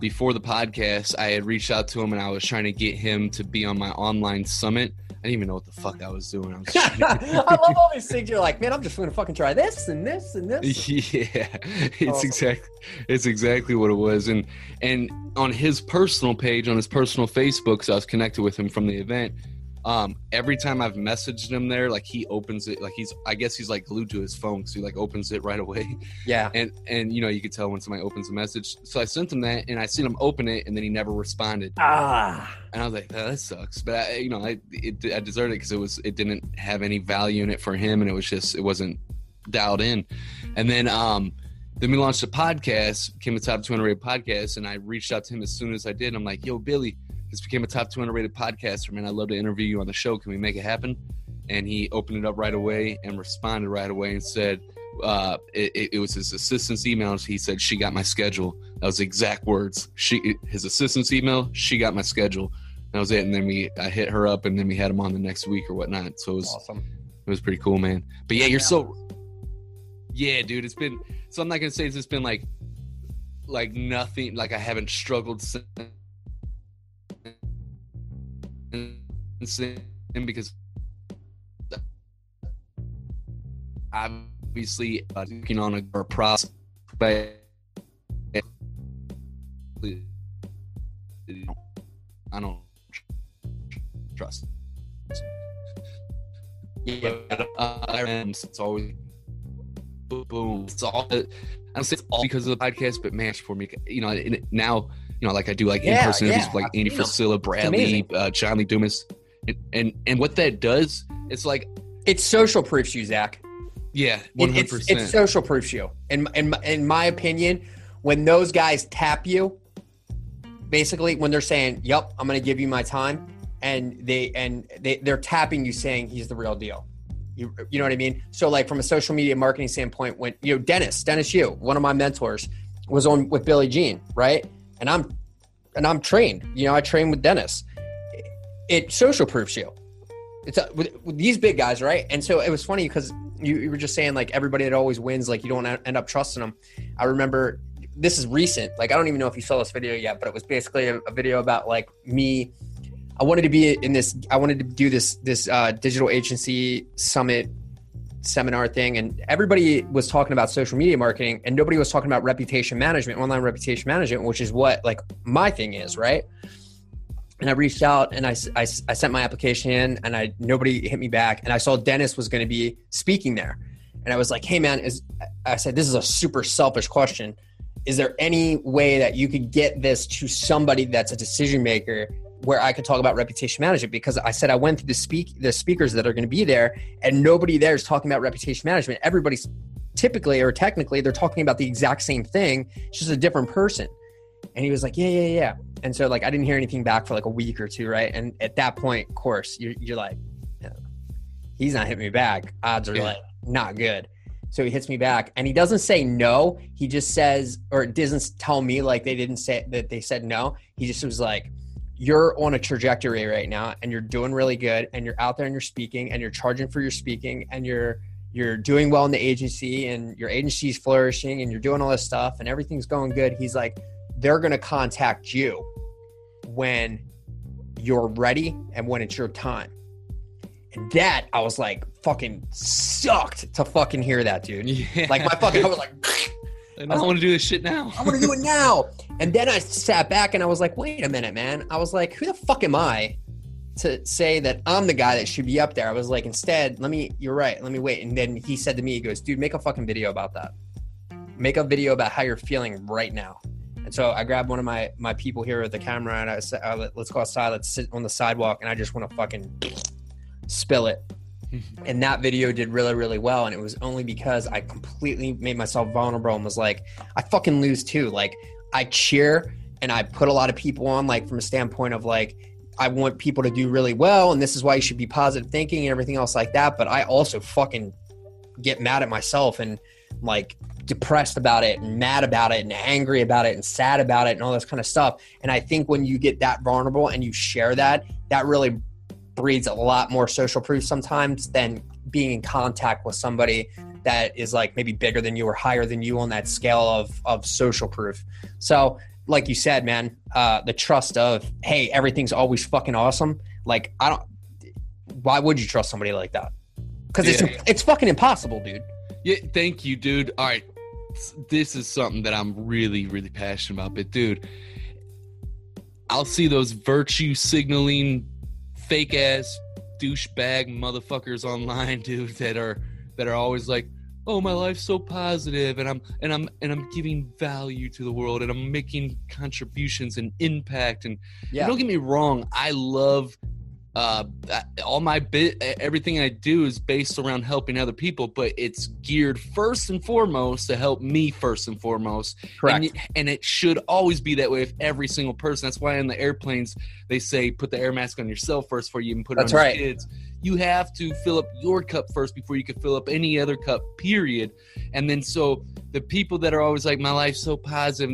before the podcast, I had reached out to him, and I was trying to get him to be on my online summit. I didn't even know what the fuck I was doing. I love all these things. You're like, man, I'm just going to fucking try this and this and this. Yeah, it's exactly what it was. And on his personal page, on his personal Facebook, so I was connected with him from the event. Every time I've messaged him there, like he opens it, like I guess he's like glued to his phone, so he like opens it right away. Yeah. And you know, you could tell when somebody opens a message. So I sent him that, and I seen him open it, and then he never responded. And I was like, oh, that sucks. But I deserted it because it didn't have any value in it for him, and it wasn't dialed in. And then we launched a podcast, became a top 200 rated podcast, and I reached out to him as soon as I did. I'm like, yo, Billie, this became a top 200 rated podcaster, man. I'd love to interview you on the show. Can we make it happen? And he opened it up right away and responded right away and said, it was his assistant's email. He said, she got my schedule. That was the exact words. His assistant's email, she got my schedule. That was it. And then I hit her up, and then we had him on the next week or whatnot. So it was awesome. It was pretty cool, man. But yeah, yeah, dude, it's been, so I'm not going to say it's just been like nothing, like I haven't struggled since. Because obviously working on a process, but I don't trust. Yeah, it's always boom. It's all. I don't say it's all because of the podcast, but man, for me, you know, now. You know, like I do like in-person interviews with like Andy Priscilla, Bradley, John Lee Dumas. And what that does, it's like... It social proofs you, Zach. Yeah, 100%. It social proofs you. In my opinion, when those guys tap you, basically when they're saying, yep, I'm going to give you my time, and they're tapping you saying he's the real deal. You know what I mean? So like from a social media marketing standpoint, when, you know, Dennis Yu, one of my mentors, was on with Billie Jean, right? And I'm trained. You know, I trained with Dennis. It social proofs you. It's with these big guys, right? And so it was funny because you were just saying like everybody that always wins, like you don't end up trusting them. I remember, this is recent. Like I don't even know if you saw this video yet, but it was basically a video about like me. I wanted to be in this. I wanted to do this digital agency summit seminar thing, and everybody was talking about social media marketing, and nobody was talking about reputation management, online reputation management, which is what like my thing is, right? And I reached out and I sent my application in, and nobody hit me back. And I saw Dennis was going to be speaking there, and I was like, "Hey man," I said, "This is a super selfish question. Is there any way that you could get this to somebody that's a decision maker where I could talk about reputation management?" Because I said I went through the speakers that are going to be there, and nobody there is talking about reputation management. Everybody's typically or technically they're talking about the exact same thing. It's just a different person. And he was like, yeah. And so like, I didn't hear anything back for like a week or two. Right. And at that point, of course, you're like, no, he's not hitting me back. Odds are like not good. So he hits me back, and he doesn't say no. He just says, or doesn't tell me like they didn't say that they said no. He just was like, you're on a trajectory right now and you're doing really good. And you're out there and you're speaking and you're charging for your speaking, and you're doing well in the agency, and your agency's flourishing, and you're doing all this stuff and everything's going good. He's like, they're going to contact you when you're ready and when it's your time. And that, I was like, fucking sucked to fucking hear that, dude. Yeah. Like my fucking, I was like, I want to do this shit now. I want to do it now. And then I sat back and I was like, wait a minute, man. I was like, who the fuck am I to say that I'm the guy that should be up there? I was like, instead, you're right. Let me wait. And then he said to me, he goes, dude, make a fucking video about that. Make a video about how you're feeling right now. And so I grabbed one of my people here with the camera, and I said, let's go outside, let's sit on the sidewalk, and I just want to fucking spill it. And that video did really, really well. And it was only because I completely made myself vulnerable and was like, I fucking lose too. Like I cheer and I put a lot of people on, like from a standpoint of like, I want people to do really well, and this is why you should be positive thinking and everything else like that. But I also fucking get mad at myself and like depressed about it and mad about it and angry about it and sad about it and all this kind of stuff. And I think when you get that vulnerable and you share that, that really breeds a lot more social proof sometimes than being in contact with somebody that is like maybe bigger than you or higher than you on that scale of social proof. So like you said, man, the trust of, hey, everything's always fucking awesome. Like why would you trust somebody like that? Cause it's fucking impossible, dude. Yeah. Thank you, dude. All right. This is something that I'm really, really passionate about. But dude, I'll see those virtue signaling fake ass douchebag motherfuckers online, dude, that are always like, oh, my life's so positive, and I'm giving value to the world, and I'm making contributions and impact. And don't get me wrong, I love all my everything I do is based around helping other people, but it's geared first and foremost to help me first and foremost. Correct. And it should always be that way with every single person. That's why in the airplanes, they say, put the air mask on yourself first before you even put it on your kids. You have to fill up your cup first before you can fill up any other cup, period. And then so the people that are always like, my life's so positive,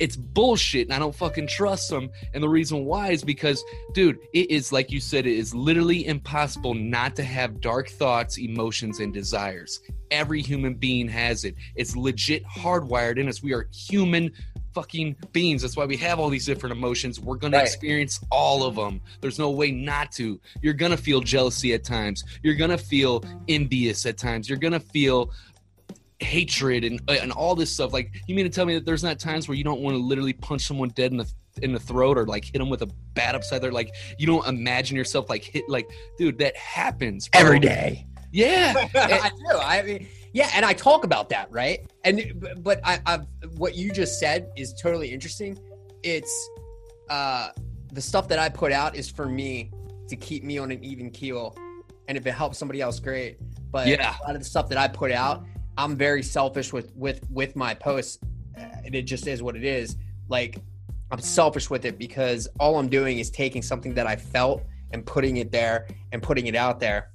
it's bullshit, and I don't fucking trust them. And the reason why is because, dude, it is, like you said, it is literally impossible not to have dark thoughts, emotions, and desires. Every human being has it. It's legit hardwired in us. We are human fucking beings. That's why we have all these different emotions. We're going to experience all of them. There's no way not to. You're going to feel jealousy at times. You're going to feel envious at times. You're going to feel hatred and all this stuff. Like, you mean to tell me that there's not times where you don't want to literally punch someone dead in the throat, or like hit them with a bat upside their, like, you don't imagine yourself like hit, like, dude, that happens every day. Yeah. I do. I mean, yeah. And I talk about that. Right. And, but I've, what you just said is totally interesting. It's, the stuff that I put out is for me to keep me on an even keel. And if it helps somebody else, great. But a lot of the stuff that I put out, I'm very selfish with my posts, and it just is what it is. Like, I'm selfish with it because all I'm doing is taking something that I felt and putting it there and putting it out there.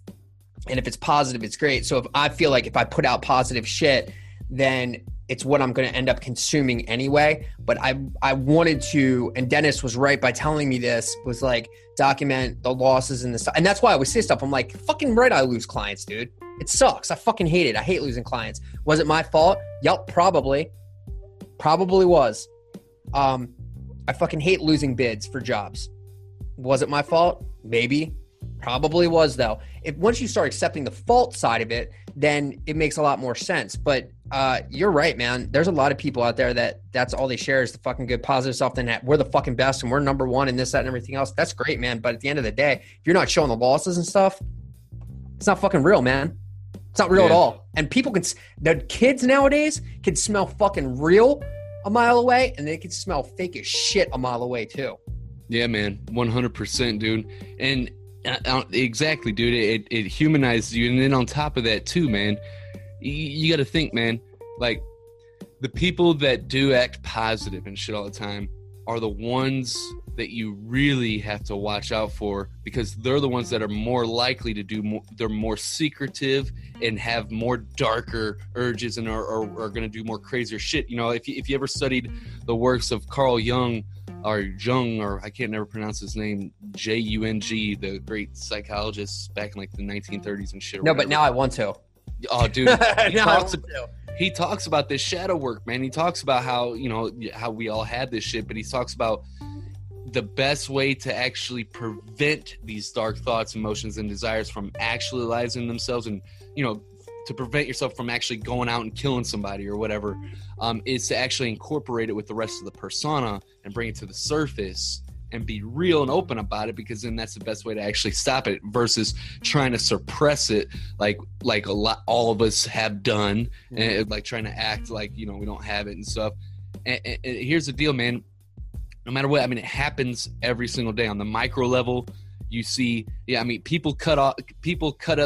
And if it's positive, it's great. So if I feel like if I put out positive shit, then it's what I'm going to end up consuming anyway. But I wanted to, and Dennis was right by telling me this, was like, document the losses and the stuff. And that's why I was pissed off. I'm like, fucking right, I lose clients, dude. It sucks. I fucking hate it. I hate losing clients. Was it my fault? Yup, probably. Probably was. I fucking hate losing bids for jobs. Was it my fault? Maybe. Probably was, though. If once you start accepting the fault side of it, then it makes a lot more sense. But you're right, man. There's a lot of people out there that's all they share is the fucking good, positive stuff. And that we're the fucking best and we're number one and this, that, and everything else. That's great, man. But at the end of the day, if you're not showing the losses and stuff, it's not fucking real, man. It's not real at all. And people can, the kids nowadays can smell fucking real a mile away, and they can smell fake as shit a mile away too. Yeah, man. 100%, dude. And exactly, dude. It humanizes you. And then on top of that too, man, you got to think, man, like the people that do act positive and shit all the time are the ones that you really have to watch out for, because they're the ones that are more likely to do more. They're more secretive and have more darker urges and are going to do more crazier shit. You know, if you ever studied the works of Carl Jung, or I can't never pronounce his name, Jung, the great psychologist back in like the 1930s and shit. No, but now I want to. Oh, dude. He talks about this shadow work, man. He talks about how, you know, how we all had this shit, but he talks about the best way to actually prevent these dark thoughts, emotions, and desires from actualizing themselves, and, you know, to prevent yourself from actually going out and killing somebody or whatever, is to actually incorporate it with the rest of the persona and bring it to the surface and be real and open about it, because then that's the best way to actually stop it versus trying to suppress it like a lot all of us have done, and like trying to act like, you know, we don't have it and stuff. And here's the deal, man. No matter what, I mean, it happens every single day on the micro level. You see, yeah, I mean, people cut other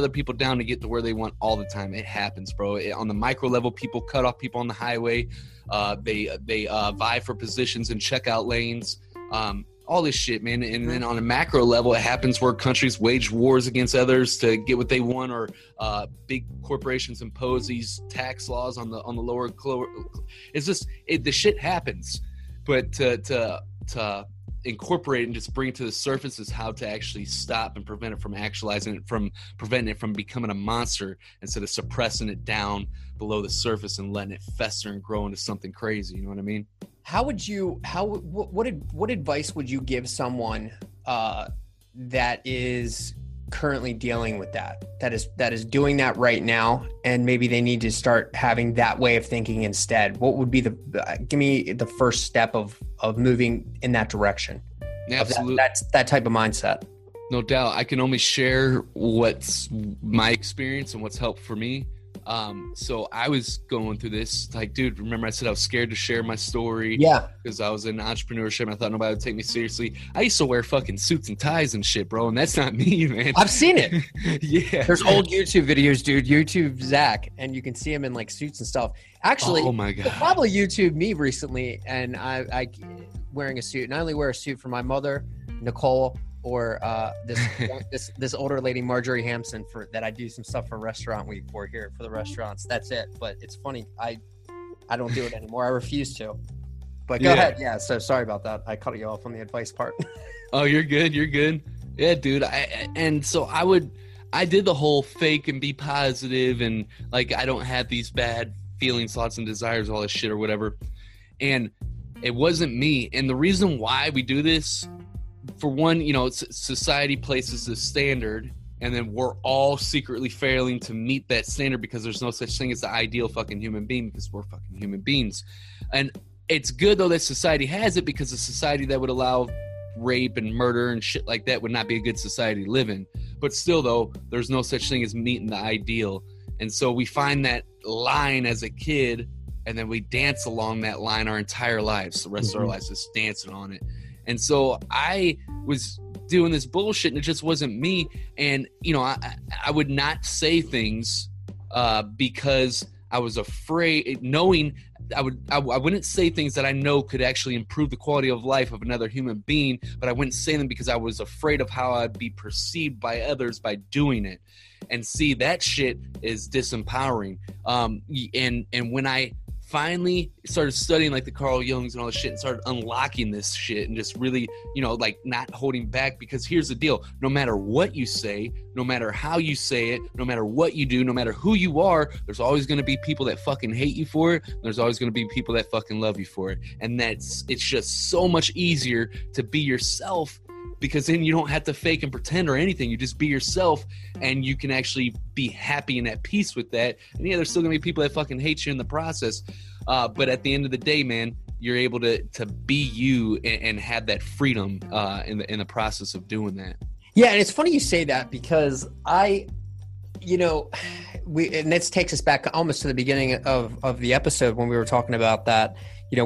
people down to get to where they want all the time. It happens, bro. On the micro level, people cut off people on the highway. They vie for positions in checkout lanes. All this shit, man. And then on a macro level, it happens where countries wage wars against others to get what they want, or big corporations impose these tax laws on the lower. It's just the shit happens. But to incorporate and just bring it to the surface is how to actually stop and prevent it from actualizing it, from preventing it from becoming a monster, instead of suppressing it down below the surface and letting it fester and grow into something crazy. You know what I mean? What advice would you give someone that is currently dealing with that is doing that right now, and maybe they need to start having that way of thinking instead? What would be give me the first step of moving in that direction? Absolutely. That type of mindset. No doubt. I can only share what's my experience and what's helped for me. So I was going through this, like, dude, remember I said I was scared to share my story? Yeah. Because I was in entrepreneurship and I thought nobody would take me seriously. I used to wear fucking suits and ties and shit, bro. And that's not me, man. I've seen it. Yeah. There's old YouTube videos, dude. YouTube Zach. And you can see him in like suits and stuff. Actually, oh my God. Probably YouTube me recently. And I wearing a suit, and I only wear a suit for my mother, Nicole, or this older lady, Marjorie Hampson, for that I do some stuff for Restaurant Week for here for the restaurants. That's it. But it's funny, I don't do it anymore. I refuse to. But go ahead. Yeah, so sorry about that. I cut you off on the advice part. Oh, you're good. Yeah, dude. I did the whole fake and be positive and like I don't have these bad feelings, thoughts, and desires, all this shit or whatever. And it wasn't me. And the reason why we do this, for one, you know, society places this standard, and then we're all secretly failing to meet that standard because there's no such thing as the ideal fucking human being, because we're fucking human beings. And it's good, though, that society has it, because a society that would allow rape and murder and shit like that would not be a good society to live in. But still, though, there's no such thing as meeting the ideal. And so we find that line as a kid, and then we dance along that line our entire lives, the rest of our lives, just dancing on it. And so I was doing this bullshit, and it just wasn't me. And, you know, I would not say things because I was afraid, knowing I wouldn't say things that I know could actually improve the quality of life of another human being, but I wouldn't say them because I was afraid of how I'd be perceived by others by doing it. And see, that shit is disempowering. And when I finally started studying like the Carl Jungs and all this shit and started unlocking this shit and just really, like not holding back, because here's the deal. No matter what you say, no matter how you say it, no matter what you do, no matter who you are, there's always going to be people that fucking hate you for it. There's always going to be people that fucking love you for it. And it's just so much easier to be yourself, because then you don't have to fake and pretend or anything. You just be yourself, and you can actually be happy and at peace with that. And yeah, there's still going to be people that fucking hate you in the process. But at the end of the day, man, you're able to be you and have that freedom in the process of doing that. Yeah, and it's funny you say that, because and this takes us back almost to the beginning of the episode when we were talking about that.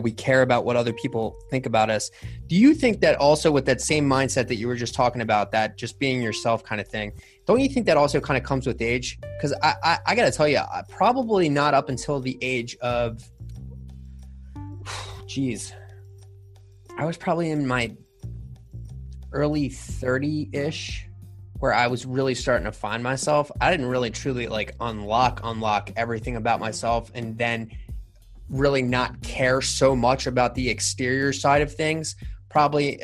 We care about what other people think about us. Do you think that also with that same mindset that you were just talking about, that just being yourself kind of thing, don't you think that also kind of comes with age? Because I got to tell you, probably not up until the age of, I was probably in my early 30-ish where I was really starting to find myself. I didn't really truly like unlock everything about myself and then really not care so much about the exterior side of things probably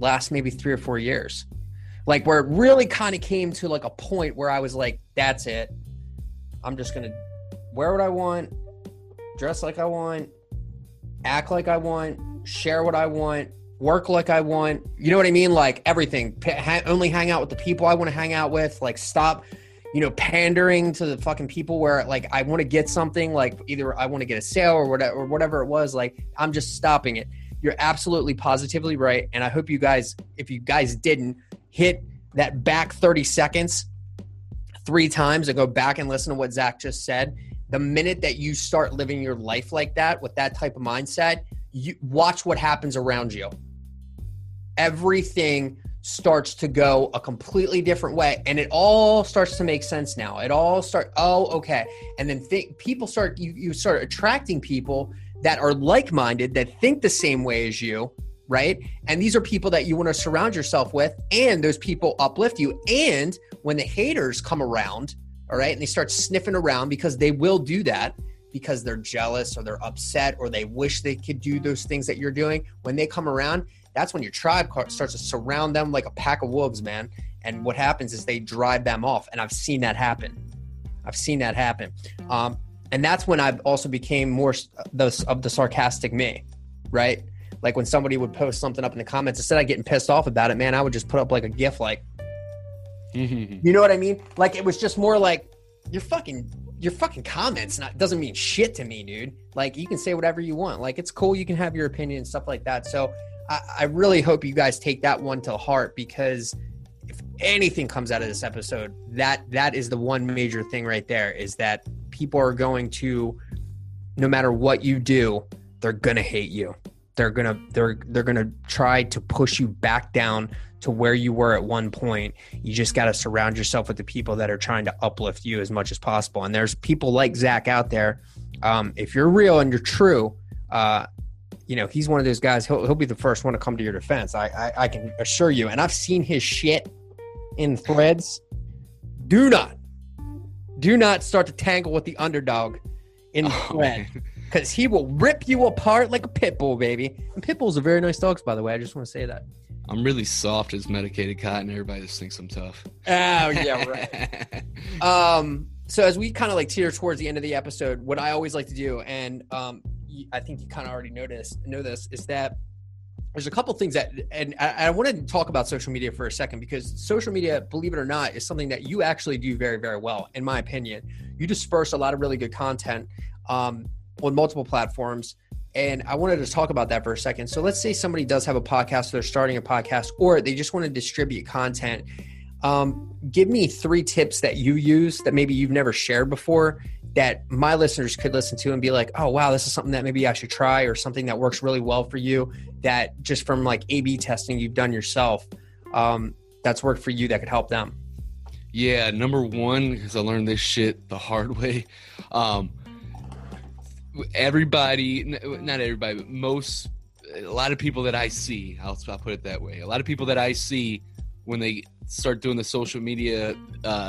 last maybe 3 or 4 years, like where it really kind of came to like a point where I was like, that's it, I'm just gonna wear what I want, dress like I want, act like I want, share what I want, work like I want, you know what I mean, like everything, only hang out with the people I want to hang out with, like stop pandering to the fucking people where like I want to get something, like either I want to get a sale or whatever it was, like I'm just stopping it. You're absolutely positively right. And I hope you guys, if you guys didn't hit that back 30 seconds 3 times and go back and listen to what Zach just said, the minute that you start living your life like that, with that type of mindset, you watch what happens around you. Everything starts to go a completely different way, and it all starts to make sense now. It all starts, oh, okay. And then people start, you start attracting people that are like-minded, that think the same way as you, right? And these are people that you want to surround yourself with, and those people uplift you. And when the haters come around, all right, and they start sniffing around, because they will do that, because they're jealous or they're upset or they wish they could do those things that you're doing, when they come around, that's when your tribe starts to surround them like a pack of wolves, man. And what happens is they drive them off. And I've seen that happen. And that's when I also became more of the sarcastic me, right? Like when somebody would post something up in the comments, instead of getting pissed off about it, man, I would just put up like a GIF, like, you know what I mean? Like it was just more like, your fucking comments doesn't mean shit to me, dude. Like you can say whatever you want. Like it's cool. You can have your opinion and stuff like that. So I really hope you guys take that one to heart, because if anything comes out of this episode, that is the one major thing right there, is that people are going to, no matter what you do, they're going to hate you. They're going to try to push you back down to where you were at one point. You just got to surround yourself with the people that are trying to uplift you as much as possible. And there's people like Zach out there. If you're real and you're true, he's one of those guys, he'll be the first one to come to your defense. I can assure you. And I've seen his shit in threads. Do not start to tangle with the underdog in the thread, because he will rip you apart like a pit bull, baby. And pit bulls are very nice dogs, by the way. I just want to say that. I'm really soft as medicated cotton. Everybody just thinks I'm tough. Oh, yeah, right. So as we kind of like teeter towards the end of the episode, what I always like to do, and I think you kind of already know this, is that there's a couple things that, and I wanted to talk about social media for a second, because social media, believe it or not, is something that you actually do very, very well. In my opinion, you disperse a lot of really good content on multiple platforms. And I wanted to talk about that for a second. So let's say somebody does have a podcast, so they're starting a podcast, or they just want to distribute content. Give me 3 tips that you use that maybe you've never shared before, that my listeners could listen to and be like, oh, wow, this is something that maybe I should try, or something that works really well for you, that just from like A/B testing you've done yourself, that's worked for you, that could help them. Yeah, number 1, because I learned this shit the hard way. everybody, not everybody, but most, a lot of people that I see, I'll put it that way. A lot of people that I see when they start doing the social media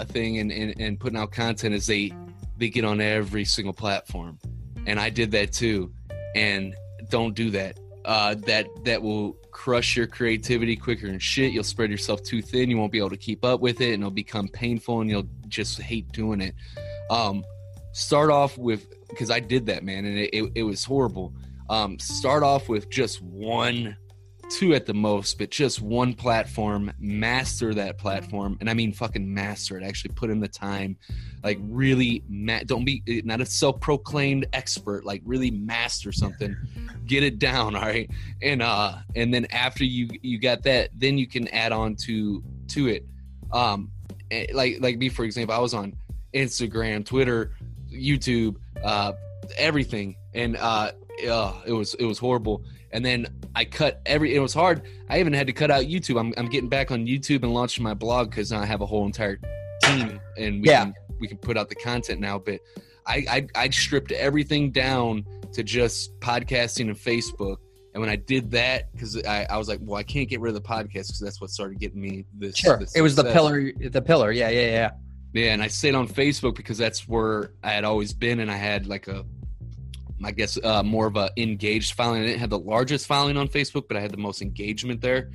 thing and putting out content is they get on every single platform. And I did that too. And don't do that. That will crush your creativity quicker than shit. You'll spread yourself too thin. You won't be able to keep up with it, and it'll become painful, and you'll just hate doing it. Start off with, because I did that, man, and it was horrible. Start off with just one, two at the most, but just one platform. Master that platform, and I mean fucking master it. Actually put in the time, like really. Don't be not a self-proclaimed expert. Like really master something. Get it down, all right, and then after you got that, then you can add on to it. Like me, for example, I was on Instagram, Twitter, YouTube, everything, and it was horrible. And then I cut it was hard. I even had to cut out YouTube. I'm getting back on YouTube and launching my blog because now I have a whole entire team, and we can put out the content now. But I stripped everything down to just podcasting and Facebook. And when I did that, because I was like, well, I can't get rid of the podcast because that's what started getting me this. Sure, this it was success. the pillar. Yeah. And I stayed on Facebook because that's where I had always been, and I had like I guess more of a engaged following. I didn't have the largest following on Facebook, but I had the most engagement there.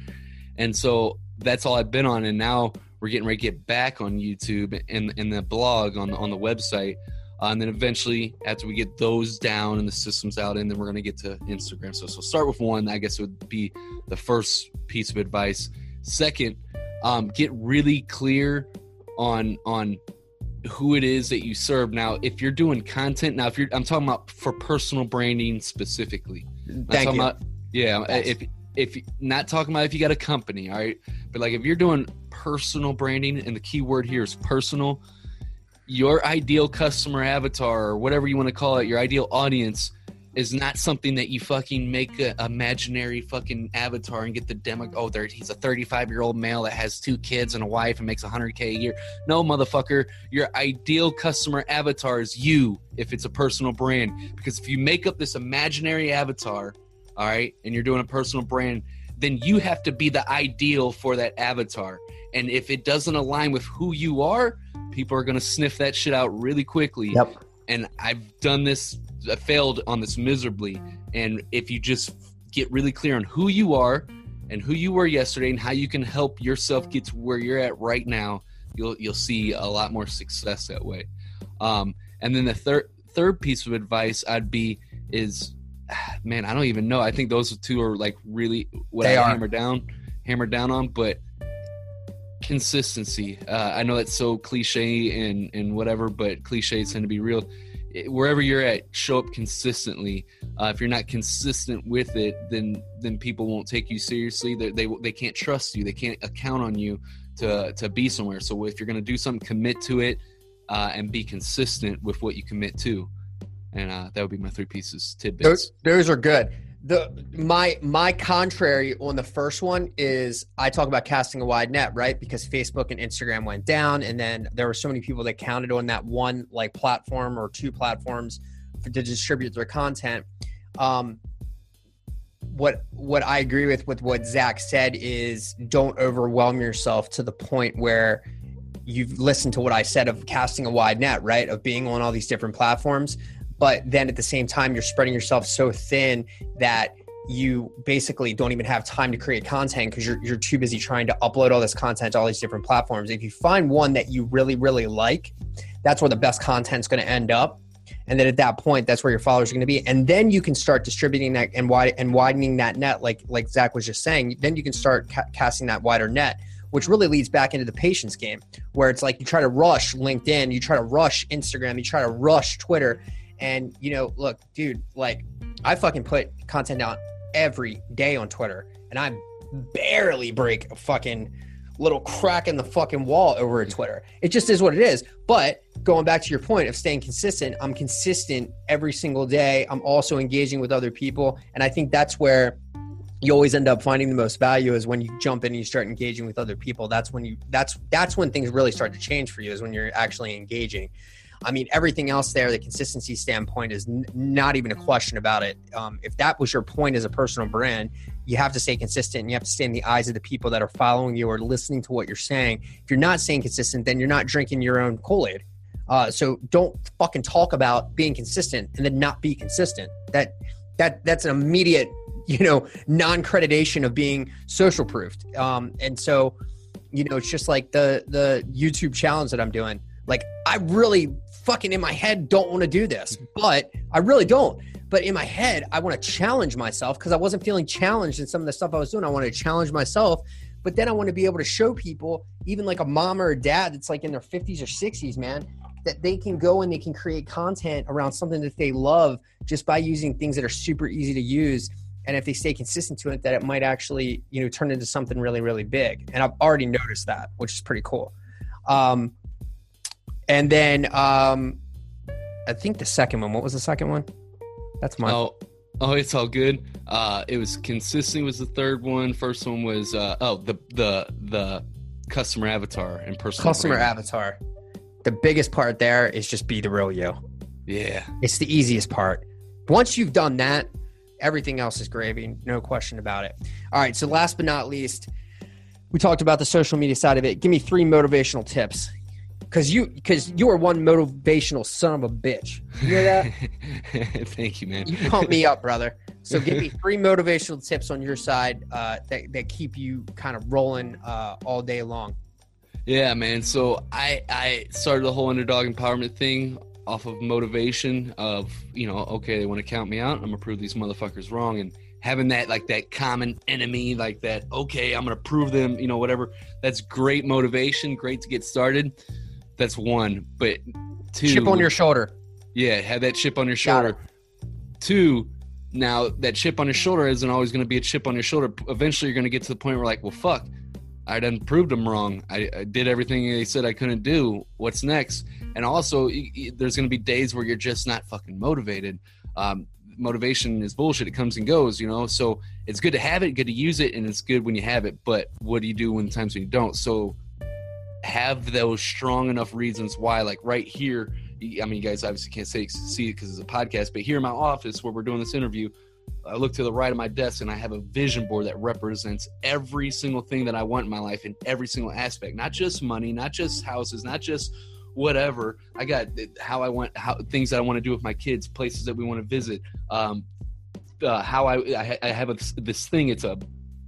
And so that's all I've been on. And now we're getting ready to get back on YouTube and the blog on the website. And then eventually, after we get those down and the systems out, and then we're going to get to Instagram. So start with one. I guess it would be the first piece of advice. Second, get really clear on who it is that you serve. Now, if you're doing content, I'm talking about for personal branding specifically. Thank you. If not talking about if you got a company, all right, but like if you're doing personal branding, and the key word here is personal. Your ideal customer avatar, or whatever you want to call it, your ideal audience is not something that you fucking make an imaginary fucking avatar and get the demo. Oh, he's a 35-year-old male that has 2 kids and a wife and makes $100K a year. No, motherfucker. Your ideal customer avatar is you, if it's a personal brand. Because if you make up this imaginary avatar, all right, and you're doing a personal brand, then you have to be the ideal for that avatar. And if it doesn't align with who you are, people are going to sniff that shit out really quickly. Yep. And I've done this. I failed on this miserably. And if you just get really clear on who you are and who you were yesterday and how you can help yourself get to where you're at right now, you'll see a lot more success that way. And then the third piece of advice is, man, I don't even know. I think those two are like really what I hammer down on, but consistency. I know that's so cliche and whatever, but cliches tend to be real. Wherever you're at, show up consistently. If you're not consistent with it, then people won't take you seriously. They can't trust you. They can't account on you to be somewhere. So if you're going to do something, commit to it and be consistent with what you commit to. And that would be my 3 tidbits. Those are good. My contrary on the first one is I talk about casting a wide net, right? Because Facebook and Instagram went down, and then there were so many people that counted on that one like platform or 2 platforms to distribute their content. What I agree with what Zach said is don't overwhelm yourself to the point where you've listened to what I said of casting a wide net, right? Of being on all these different platforms. But then at the same time, you're spreading yourself so thin that you basically don't even have time to create content because you're too busy trying to upload all this content to all these different platforms. If you find one that you really, really like, that's where the best content's going to end up. And then at that point, that's where your followers are going to be. And then you can start distributing that and widening that net like Zach was just saying. Then you can start casting that wider net, which really leads back into the patience game where it's like you try to rush LinkedIn, you try to rush Instagram, you try to rush Twitter. And, you know, look, dude, like I fucking put content out every day on Twitter and I barely break a fucking little crack in the fucking wall over at Twitter. It just is what it is. But going back to your point of staying consistent, I'm consistent every single day. I'm also engaging with other people. And I think that's where you always end up finding the most value is when you jump in and you start engaging with other people. That's when things really start to change for you is when you're actually engaging. I mean, everything else there, the consistency standpoint is not even a question about it. If that was your point as a personal brand, you have to stay consistent and you have to stay in the eyes of the people that are following you or listening to what you're saying. If you're not staying consistent, then you're not drinking your own Kool-Aid. So don't fucking talk about being consistent and then not be consistent. That's an immediate, non-creditation of being social proofed. And so, it's just like the YouTube challenge that I'm doing. Like, I really fucking in my head don't want to do this, but I really don't. But in my head, I want to challenge myself because I wasn't feeling challenged in some of the stuff I was doing. I want to challenge myself, but then I want to be able to show people, even like a mom or a dad that's like in their 50s or 60s, man, that they can go and they can create content around something that they love just by using things that are super easy to use. And if they stay consistent to it, that it might actually, turn into something really, really big. And I've already noticed that, which is pretty cool. And then I think the second one, what was the second one? That's mine. Oh, it's all good. It was consistent was the third one. First one was, the customer avatar and personal customer brand. Avatar. The biggest part there is just be the real you. Yeah. It's the easiest part. Once you've done that, everything else is gravy. No question about it. All right. So last but not least, we talked about the social media side of it. Give me 3 motivational tips. Because you are one motivational son of a bitch. You hear that? Thank you, man. You pump me up, brother. So give me 3 motivational tips on your side that keep you kind of rolling all day long. Yeah, man. So I started the whole underdog empowerment thing off of motivation of, okay, they want to count me out. I'm going to prove these motherfuckers wrong. And having that, like that common enemy, like that, okay, I'm going to prove them, whatever. That's great motivation. Great to get started. That's one, but 2. Chip on your shoulder. Yeah, have that chip on your shoulder. 2, now that chip on your shoulder isn't always going to be a chip on your shoulder. Eventually, you're going to get to the point where, like, well, fuck, I done proved them wrong. I did everything they said I couldn't do. What's next? And also, there's going to be days where you're just not fucking motivated. Motivation is bullshit. It comes and goes, So it's good to have it, good to use it, and it's good when you have it. But what do you do when times when you don't? So have those strong enough reasons why, like right here, I mean, you guys obviously can't see it because it's a podcast, but here in my office where we're doing this interview, I look to the right of my desk and I have a vision board that represents every single thing that I want in my life in every single aspect, not just money, not just houses, not just whatever. I got things that I want to do with my kids, places that we want to visit. I have this thing, it's a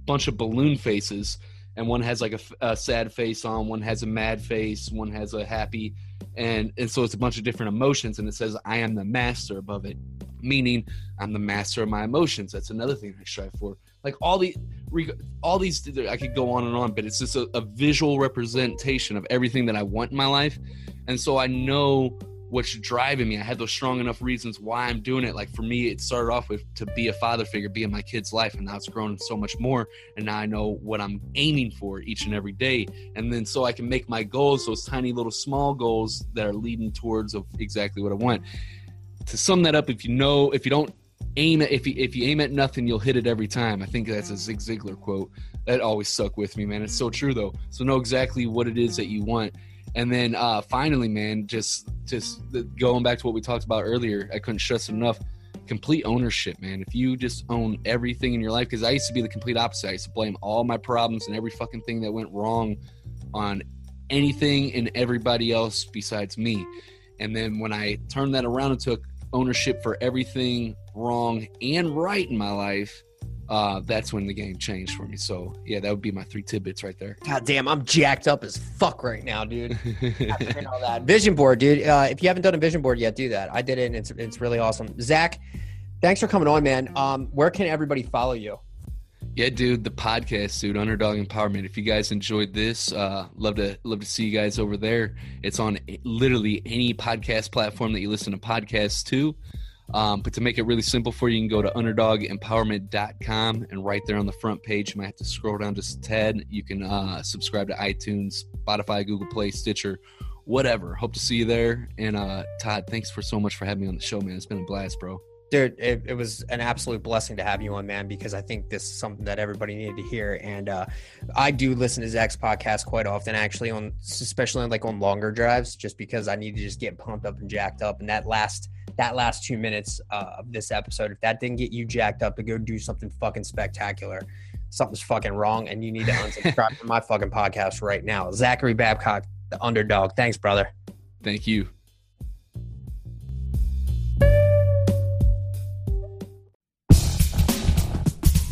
bunch of balloon faces. And one has like a sad face on, one has a mad face, one has a happy. And so it's a bunch of different emotions. And it says, I am the master above it, meaning I'm the master of my emotions. That's another thing I strive for. Like all these, I could go on and on, but it's just a visual representation of everything that I want in my life. And so I know what's driving me. I had those strong enough reasons why I'm doing it. Like for me, it started off with to be a father figure, be in my kid's life, and now it's grown so much more. And now I know what I'm aiming for each and every day. And then so I can make my goals, those tiny little small goals that are leading towards of exactly what I want. To sum that up, if you don't aim at, if you aim at nothing, you'll hit it every time. I think that's a Zig Ziglar quote that always stuck with me, man. It's so true though. So know exactly what it is that you want. And then finally, man, just going back to what we talked about earlier, I couldn't stress it enough, complete ownership, man. If you just own everything in your life, because I used to be the complete opposite. I used to blame all my problems and every fucking thing that went wrong on anything and everybody else besides me. And then when I turned that around and took ownership for everything wrong and right in my life, that's when the game changed for me. So yeah, that would be my 3 tidbits right there. God damn, I'm jacked up as fuck right now, dude. After all that vision board, dude. If you haven't done a vision board yet, do that. I did it, and it's really awesome. Zach, thanks for coming on, man. Where can everybody follow you? Yeah, dude, the podcast, dude, Underdog Empowerment. If you guys enjoyed this, love to see you guys over there. It's on literally any podcast platform that you listen to podcasts to. But to make it really simple for you, you can go to underdogempowerment.com, and right there on the front page, you might have to scroll down just a tad. You can subscribe to iTunes, Spotify, Google Play, Stitcher, whatever. Hope to see you there. And Todd, thanks so much for having me on the show, man. It's been a blast, bro. Dude, it was an absolute blessing to have you on, man, because I think this is something that everybody needed to hear. And I do listen to Zach's podcast quite often, actually, especially on longer drives, just because I need to just get pumped up and jacked up. And that last 2 minutes of this episode, if that didn't get you jacked up to go do something fucking spectacular, something's fucking wrong, and you need to unsubscribe from my fucking podcast right now. Zachary Babcock, the Underdog. Thanks, brother. Thank you.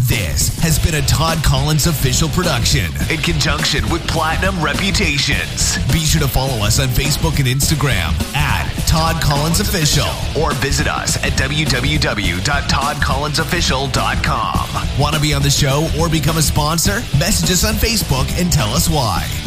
This has been a Todd Collins official production in conjunction with Platinum Reputations. Be sure to follow us on Facebook and Instagram at Todd Collins Official, or visit us at www.toddcollinsofficial.com. Want to be on the show or become a sponsor? Message us on Facebook and tell us why.